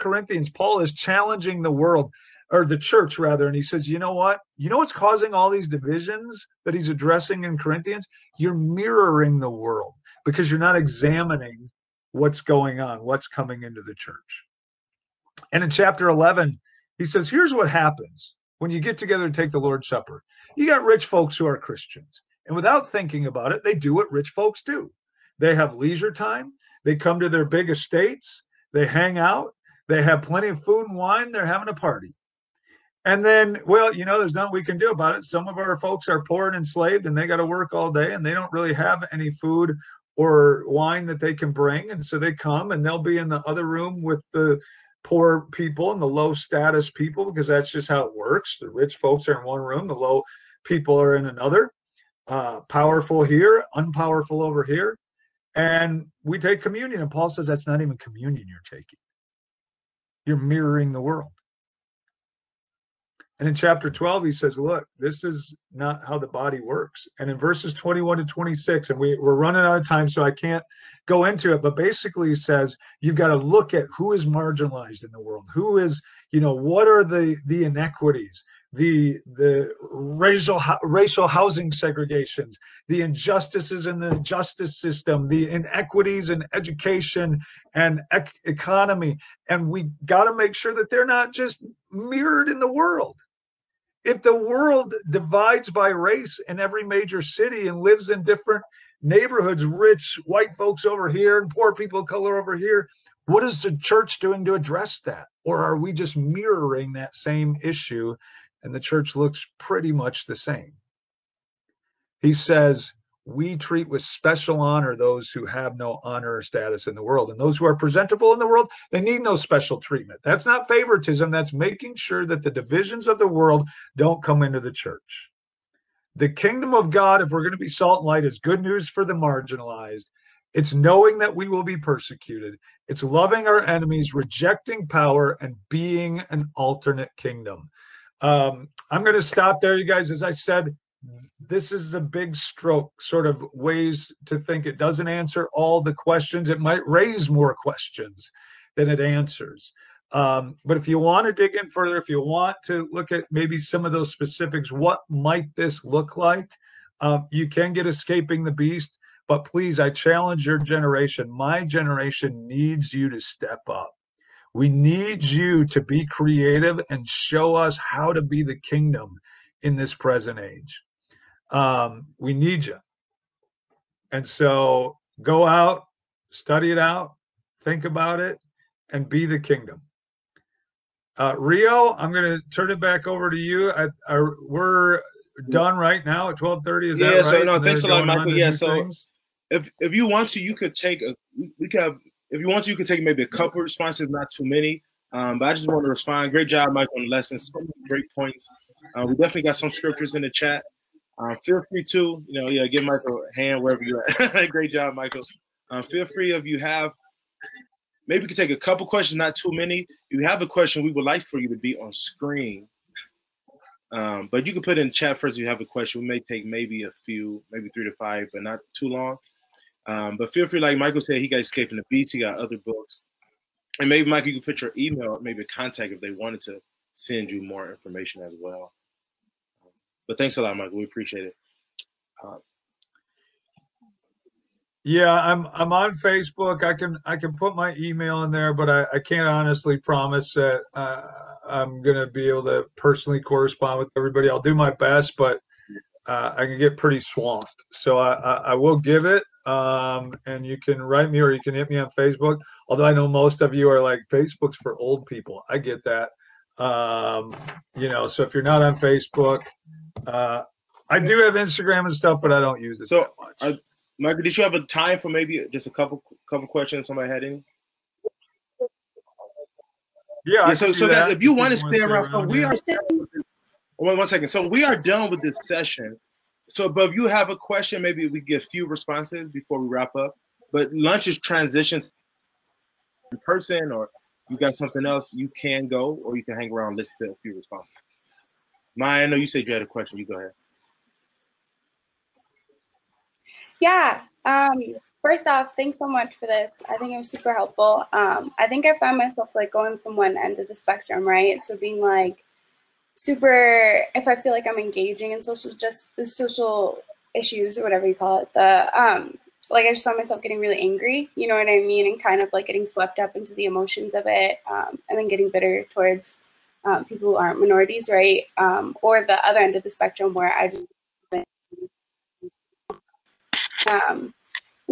Corinthians, Paul is challenging the world, or the church rather, and he says, you know what? You know what's causing all these divisions that he's addressing in Corinthians? You're mirroring the world because you're not examining what's going on, what's coming into the church. And in chapter 11, he says, here's what happens when you get together to take the Lord's Supper. You got rich folks who are Christians, and without thinking about it, they do what rich folks do. They have leisure time. They come to their big estates. They hang out. They have plenty of food and wine. They're having a party. And then, well, you know, there's nothing we can do about it. Some of our folks are poor and enslaved, and they got to work all day, and they don't really have any food or wine that they can bring. And so they come and they'll be in the other room with the poor people and the low status people, because that's just how it works. The rich folks are in one room, the low people are in another, powerful here, unpowerful over here. And we take communion, and Paul says, that's not even communion you're taking. You're mirroring the world. And in chapter 12, he says, look, this is not how the body works. And in verses 21 to 26, and we're running out of time, so I can't go into it. But basically, he says, you've got to look at who is marginalized in the world. Who is, you know, what are the inequities, the racial housing segregations, the injustices in the justice system, the inequities in education and economy. And we got to make sure that they're not just mirrored in the world. If the world divides by race in every major city and lives in different neighborhoods, rich white folks over here and poor people of color over here, what is the church doing to address that? Or are we just mirroring that same issue, and the church looks pretty much the same? He says, we treat with special honor those who have no honor or status in the world. And those who are presentable in the world, they need no special treatment. That's not favoritism. That's making sure that the divisions of the world don't come into the church. The kingdom of God, if we're going to be salt and light, is good news for the marginalized. It's knowing that we will be persecuted. It's loving our enemies, rejecting power, and being an alternate kingdom. I'm going to stop there, you guys. As I said, this is the big stroke sort of ways to think. It doesn't answer all the questions. It might raise more questions than it answers. But if you want to dig in further, if you want to look at maybe some of those specifics, what might this look like? You can get Escaping the Beast, but please, I challenge your generation. My generation needs you to step up. We need you to be creative and show us how to be the kingdom in this present age. We need you. And so go out, study it out, think about it, and be the kingdom. Rio, I'm going to turn it back over to you. We're done right now at 12:30. Is that right? So, no, thanks a lot, Michael. Yeah, so if you want to, you could take maybe a couple responses, not too many. But I just want to respond. Great job, Michael, on the lesson. So many great points. We definitely got some scriptures in the chat. Feel free to, give Michael a hand wherever you're at. Great job, Michael. Feel free if you have, maybe we can take a couple questions, not too many. If you have a question, we would like for you to be on screen. But you can put in the chat first if you have a question. We may take maybe a few, maybe 3 to 5, but not too long. But feel free, like Michael said, he got Escaping the Beast, he got other books. And maybe, Michael, you can put your email, maybe contact if they wanted to send you more information as well. But thanks a lot, Michael. We appreciate it. Yeah, I'm on Facebook. I can put my email in there, but I can't honestly promise that I'm going to be able to personally correspond with everybody. I'll do my best, but I can get pretty swamped. So I will give it. And you can write me or you can hit me on Facebook. Although I know most of you are like, Facebook's for old people. I get that. So if you're not on Facebook, I do have Instagram and stuff, but I don't use it so much. Michael, did you have a time for maybe just a couple questions? If somebody had any? Yeah so that if you want to stay around, so we are. One second. So we are done with this session. So, but if you have a question, maybe we get a few responses before we wrap up. But lunch is transitions in person, or you got something else, you can go, or you can hang around and listen to a few responses. Maya, I know you said you had a question. You go ahead. Yeah. First off, thanks so much for this. I think it was super helpful. I think I found myself like going from one end of the spectrum, right? So being like super, if I feel like I'm engaging in social issues or whatever you call it, like I just found myself getting really angry, you know what I mean? And kind of like getting swept up into the emotions of it, and then getting bitter towards people who aren't minorities, right? Or the other end of the spectrum where I just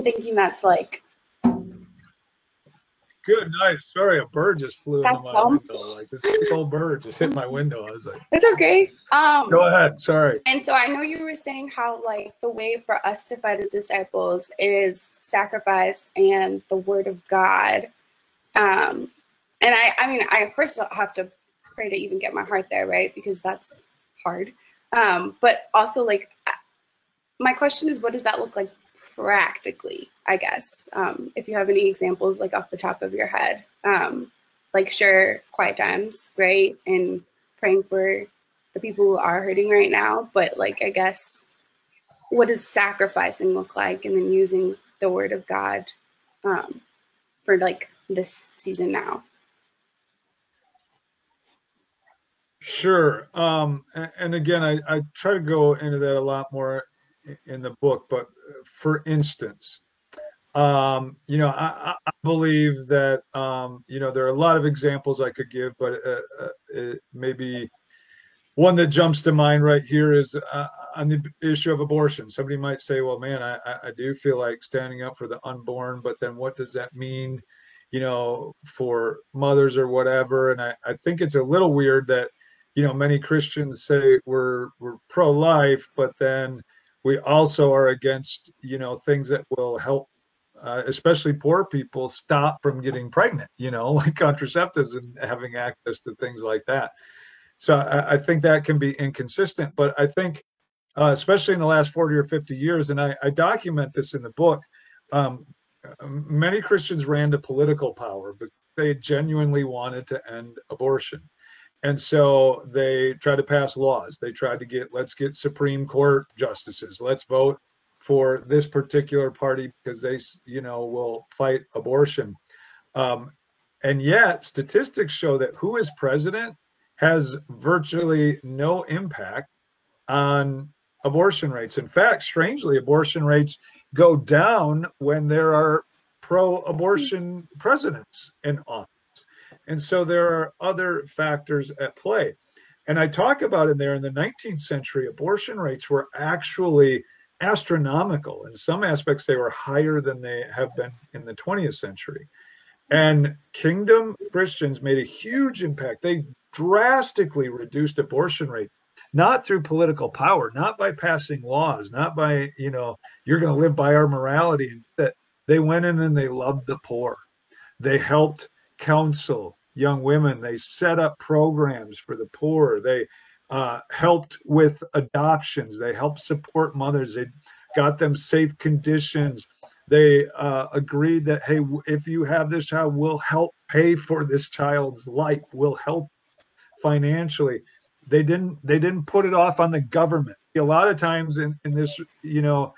thinking that's like. Good night. Sorry, a bird just flew into my window. Like this big old bird just hit my window. I was like, it's okay. Go ahead. Sorry. And so I know you were saying how like the way for us to fight as disciples is sacrifice and the word of God. And I first have to pray to even get my heart there, right? Because that's hard. But also like my question is, what does that look like practically, I guess, if you have any examples like off the top of your head, like sure, quiet times, right? And praying for the people who are hurting right now, but like, I guess, what does sacrificing look like? And then using the word of God for like this season now. Sure. And again, I try to go into that a lot more in the book, but for instance, I believe that, there are a lot of examples I could give, but maybe one that jumps to mind right here is on the issue of abortion. Somebody might say, well, man, I do feel like standing up for the unborn, but then what does that mean, for mothers or whatever? And I think it's a little weird that, many Christians say we're pro-life, but then we also are against, things that will help, especially poor people, stop from getting pregnant, like contraceptives and having access to things like that. So I think that can be inconsistent. But I think, especially in the last 40 or 50 years, and I document this in the book, many Christians ran to political power because they genuinely wanted to end abortion. And so they tried to pass laws. They tried to let's get Supreme Court justices. Let's vote for this particular party because they, will fight abortion. And yet statistics show that who is president has virtually no impact on abortion rates. In fact, strangely, abortion rates go down when there are pro-abortion presidents in office. And so there are other factors at play. And I talk about in the 19th century, abortion rates were actually astronomical. In some aspects, they were higher than they have been in the 20th century. And Kingdom Christians made a huge impact. They drastically reduced abortion rates, not through political power, not by passing laws, not by, you're going to live by our morality. That they went in and they loved the poor. They helped counsel young women. They set up programs for the poor. They helped with adoptions. They helped support mothers. They got them safe conditions. They agreed that, hey, if you have this child, we'll help pay for this child's life. We'll help financially. They didn't put it off on the government. A lot of times in this, you know,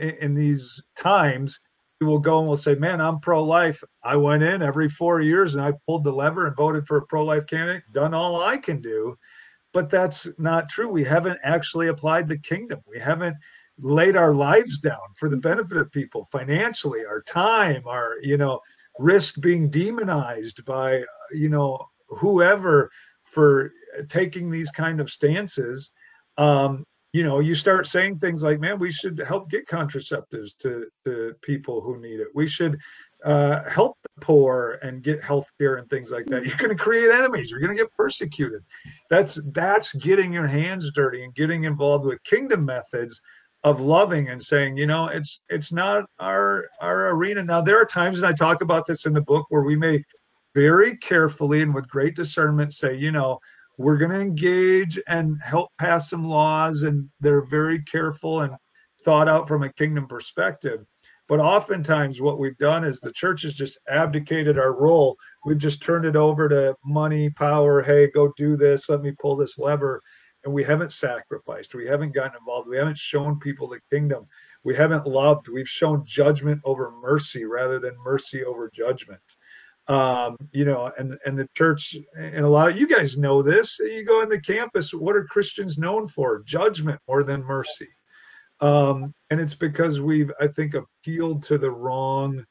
in these times, we will go and we'll say, man, I'm pro-life. I went in every 4 years and I pulled the lever and voted for a pro-life candidate, done all I can do. But that's not true. We haven't actually applied the kingdom. We haven't laid our lives down for the benefit of people financially, our time, our, you know, risk being demonized by, you know, whoever for taking these kind of stances. You know, you start saying things like, man, we should help get contraceptives to people who need it. We should help the poor and get health care and things like that. You're going to create enemies. You're going to get persecuted. That's getting your hands dirty and getting involved with kingdom methods of loving and saying, you know, it's not our arena. Now, there are times, and I talk about this in the book, where we may very carefully and with great discernment say, you know, we're going to engage and help pass some laws, and they're very careful and thought out from a kingdom perspective. But oftentimes what we've done is the church has just abdicated our role. We've just turned it over to money, power. Hey, go do this. Let me pull this lever. And we haven't sacrificed. We haven't gotten involved. We haven't shown people the kingdom. We haven't loved. We've shown judgment over mercy rather than mercy over judgment. You know, and the church, and a lot of you guys know this. You go on the campus, what are Christians known for? Judgment more than mercy. And it's because we've, I think, appealed to the wrong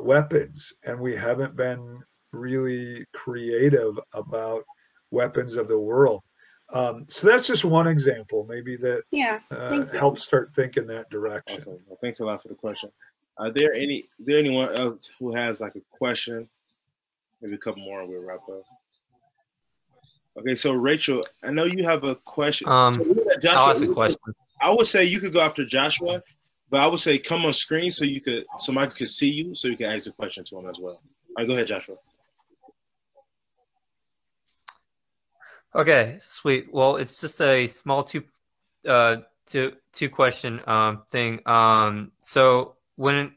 weapons, and we haven't been really creative about weapons of the world. So that's just one example, maybe, that helps start thinking that direction. Awesome. Well, thanks a lot for the question. Is there anyone else who has like a question? Maybe a couple more and we'll wrap up. Okay, so Rachel, I know you have a question. I'll ask a question. I would say you could go after Joshua, but I would say come on screen so Mike could see you, so you can ask a question to him as well. All right, go ahead, Joshua. Okay, sweet. Well, it's just a small two question thing. So one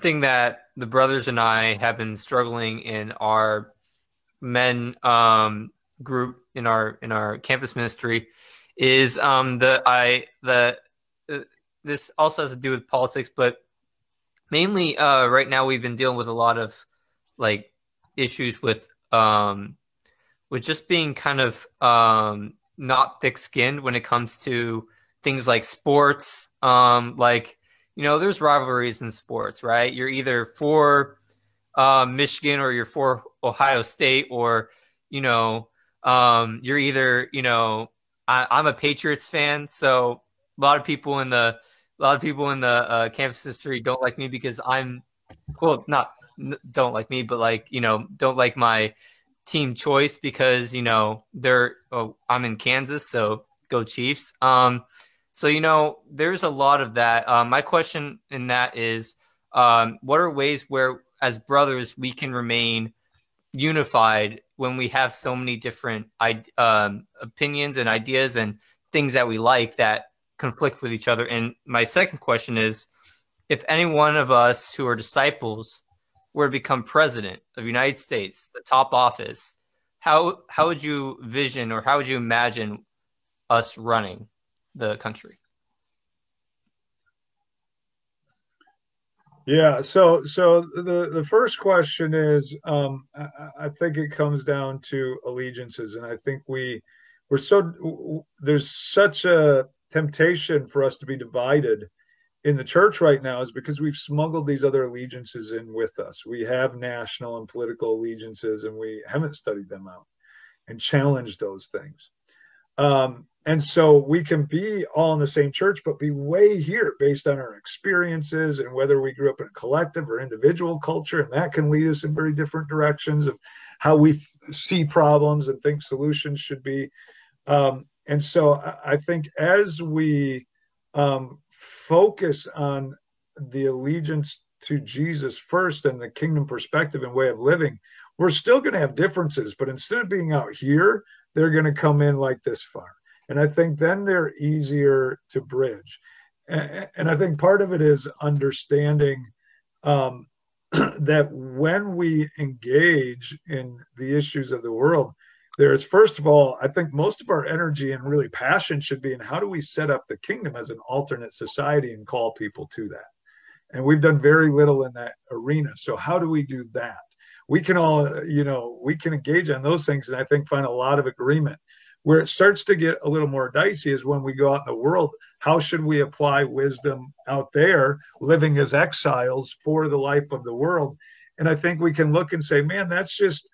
thing that the brothers and I have been struggling in our men group in our campus ministry is this also has to do with politics, but mainly right now we've been dealing with a lot of like issues with just being kind of not thick-skinned when it comes to things like sports. Like, you know, there's rivalries in sports, right? You're either for Michigan or you're for Ohio State, or, you know, you're either, you know, I'm a Patriots fan. So a lot of people in the campus history don't like me because don't like me, but like, you know, don't like my team choice because, you know, I'm in Kansas, so go Chiefs. So, you know, there's a lot of that. My question in that is, what are ways where as brothers we can remain unified when we have so many different opinions and ideas and things that we like that conflict with each other? And my second question is, if any one of us who are disciples were to become president of the United States, the top office, how would you vision or how would you imagine us running the country? Yeah, so the first question is, I think it comes down to allegiances, and I think there's such a temptation for us to be divided in the church right now is because we've smuggled these other allegiances in with us. We have national and political allegiances, and we haven't studied them out and challenged those things. And so we can be all in the same church, but be way here based on our experiences and whether we grew up in a collective or individual culture. And that can lead us in very different directions of how we see problems and think solutions should be. And so I think as we focus on the allegiance to Jesus first and the kingdom perspective and way of living, We're still going to have differences, but instead of being out here, they're going to come in like this far. And I think then they're easier to bridge. And I think part of it is understanding that when we engage in the issues of the world, there is, first of all, I think most of our energy and really passion should be in how do we set up the kingdom as an alternate society and call people to that. And we've done very little in that arena. So how do we do that? We can all, you know, we can engage on those things and I think find a lot of agreement. Where it starts to get a little more dicey is when we go out in the world. How should we apply wisdom out there, living as exiles for the life of the world? And I think we can look and say, man, that's just,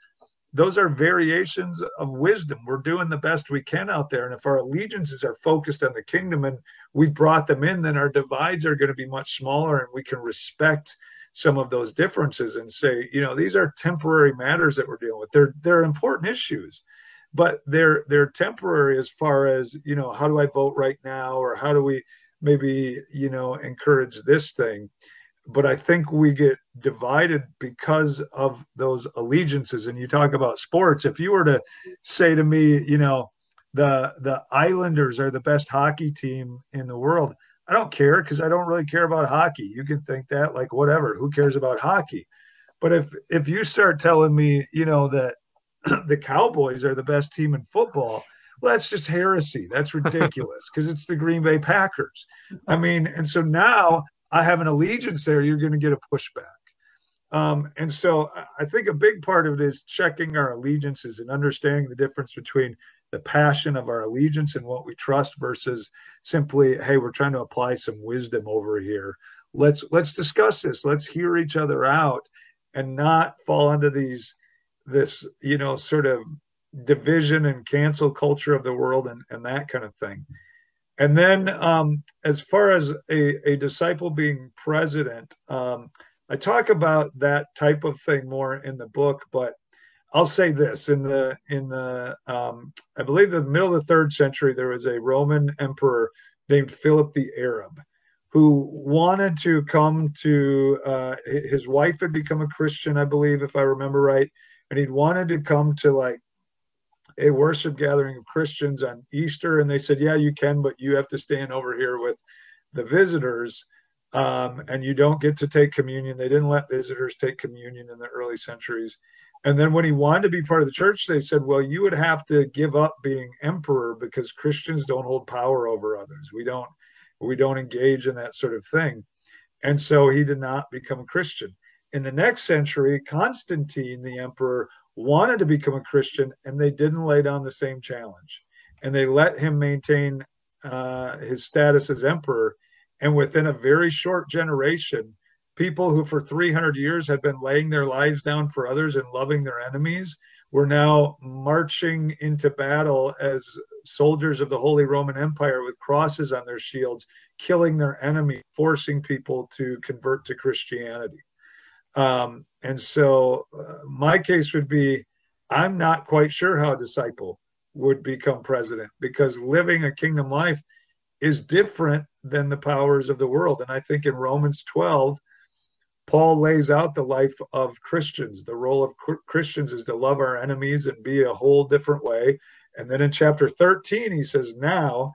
those are variations of wisdom. We're doing the best we can out there. And if our allegiances are focused on the kingdom and we brought them in, then our divides are going to be much smaller and we can respect some of those differences and say, you know, these are temporary matters that we're dealing with. They're important issues. But they're temporary as far as, you know, how do I vote right now? Or how do we maybe, you know, encourage this thing? But I think we get divided because of those allegiances. And you talk about sports. If you were to say to me, you know, the Islanders are the best hockey team in the world, I don't care because I don't really care about hockey. You can think that, like, whatever, who cares about hockey? But if you start telling me, you know, that the Cowboys are the best team in football, well, that's just heresy. That's ridiculous because it's the Green Bay Packers. I mean, and so now I have an allegiance there. You're going to get a pushback. And so I think a big part of it is checking our allegiances and understanding the difference between the passion of our allegiance and what we trust versus simply, hey, we're trying to apply some wisdom over here. Let's discuss this. Let's hear each other out and not fall into this, you know, sort of division and cancel culture of the world and that kind of thing. And then as far as a disciple being president, I talk about that type of thing more in the book, but I'll say this, in the I believe the middle of the 3rd century, there was a Roman emperor named Philip the Arab who wanted to come to, his wife had become a Christian, I believe, if I remember right. And he'd wanted to come to like a worship gathering of Christians on Easter. And they said, yeah, you can, but you have to stand over here with the visitors. And you don't get to take communion. They didn't let visitors take communion in the early centuries. And then when he wanted to be part of the church, they said, well, you would have to give up being emperor because Christians don't hold power over others. We don't engage in that sort of thing. And so he did not become a Christian. In the next century, Constantine, the emperor, wanted to become a Christian, and they didn't lay down the same challenge. And they let him maintain his status as emperor. And within a very short generation, people who for 300 years had been laying their lives down for others and loving their enemies were now marching into battle as soldiers of the Holy Roman Empire with crosses on their shields, killing their enemy, forcing people to convert to Christianity. And so my case would be, I'm not quite sure how a disciple would become president because living a kingdom life is different than the powers of the world. And I think in Romans 12, Paul lays out the life of Christians. The role of Christians is to love our enemies and be a whole different way. And then in chapter 13, he says, now,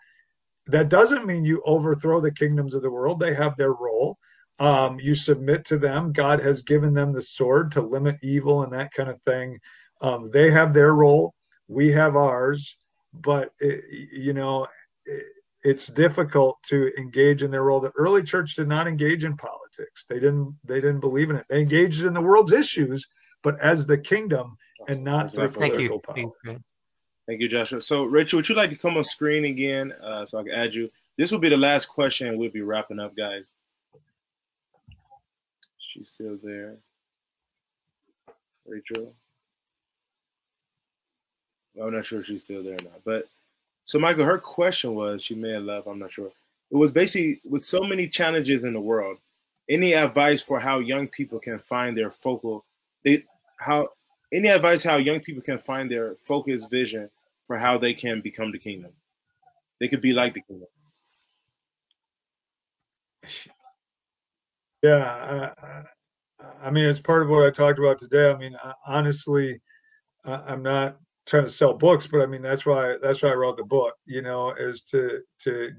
that doesn't mean you overthrow the kingdoms of the world. They have their role. You submit to them. God has given them the sword to limit evil and that kind of thing. They have their role. We have ours. But, it's difficult to engage in their role. The early church did not engage in politics. They didn't believe in it. They engaged in the world's issues, but as the kingdom and not through political power. Thank you, Joshua. So, Rachel, would you like to come on screen again so I can add you? This will be the last question, and we'll be wrapping up, guys. She's still there. Rachel? Well, I'm not sure if she's still there or not. But so, Michael, her question was, she may have left, I'm not sure. It was basically, with so many challenges in the world, any advice for how young people can find their focused vision for how they can become the kingdom? They could be like the kingdom. Yeah, I mean, it's part of what I talked about today. I mean, honestly, I'm not trying to sell books, but I mean, that's why I wrote the book, you know, is to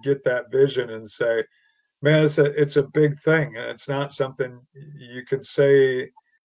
get that vision and say, man, it's a big thing. And it's not something you could say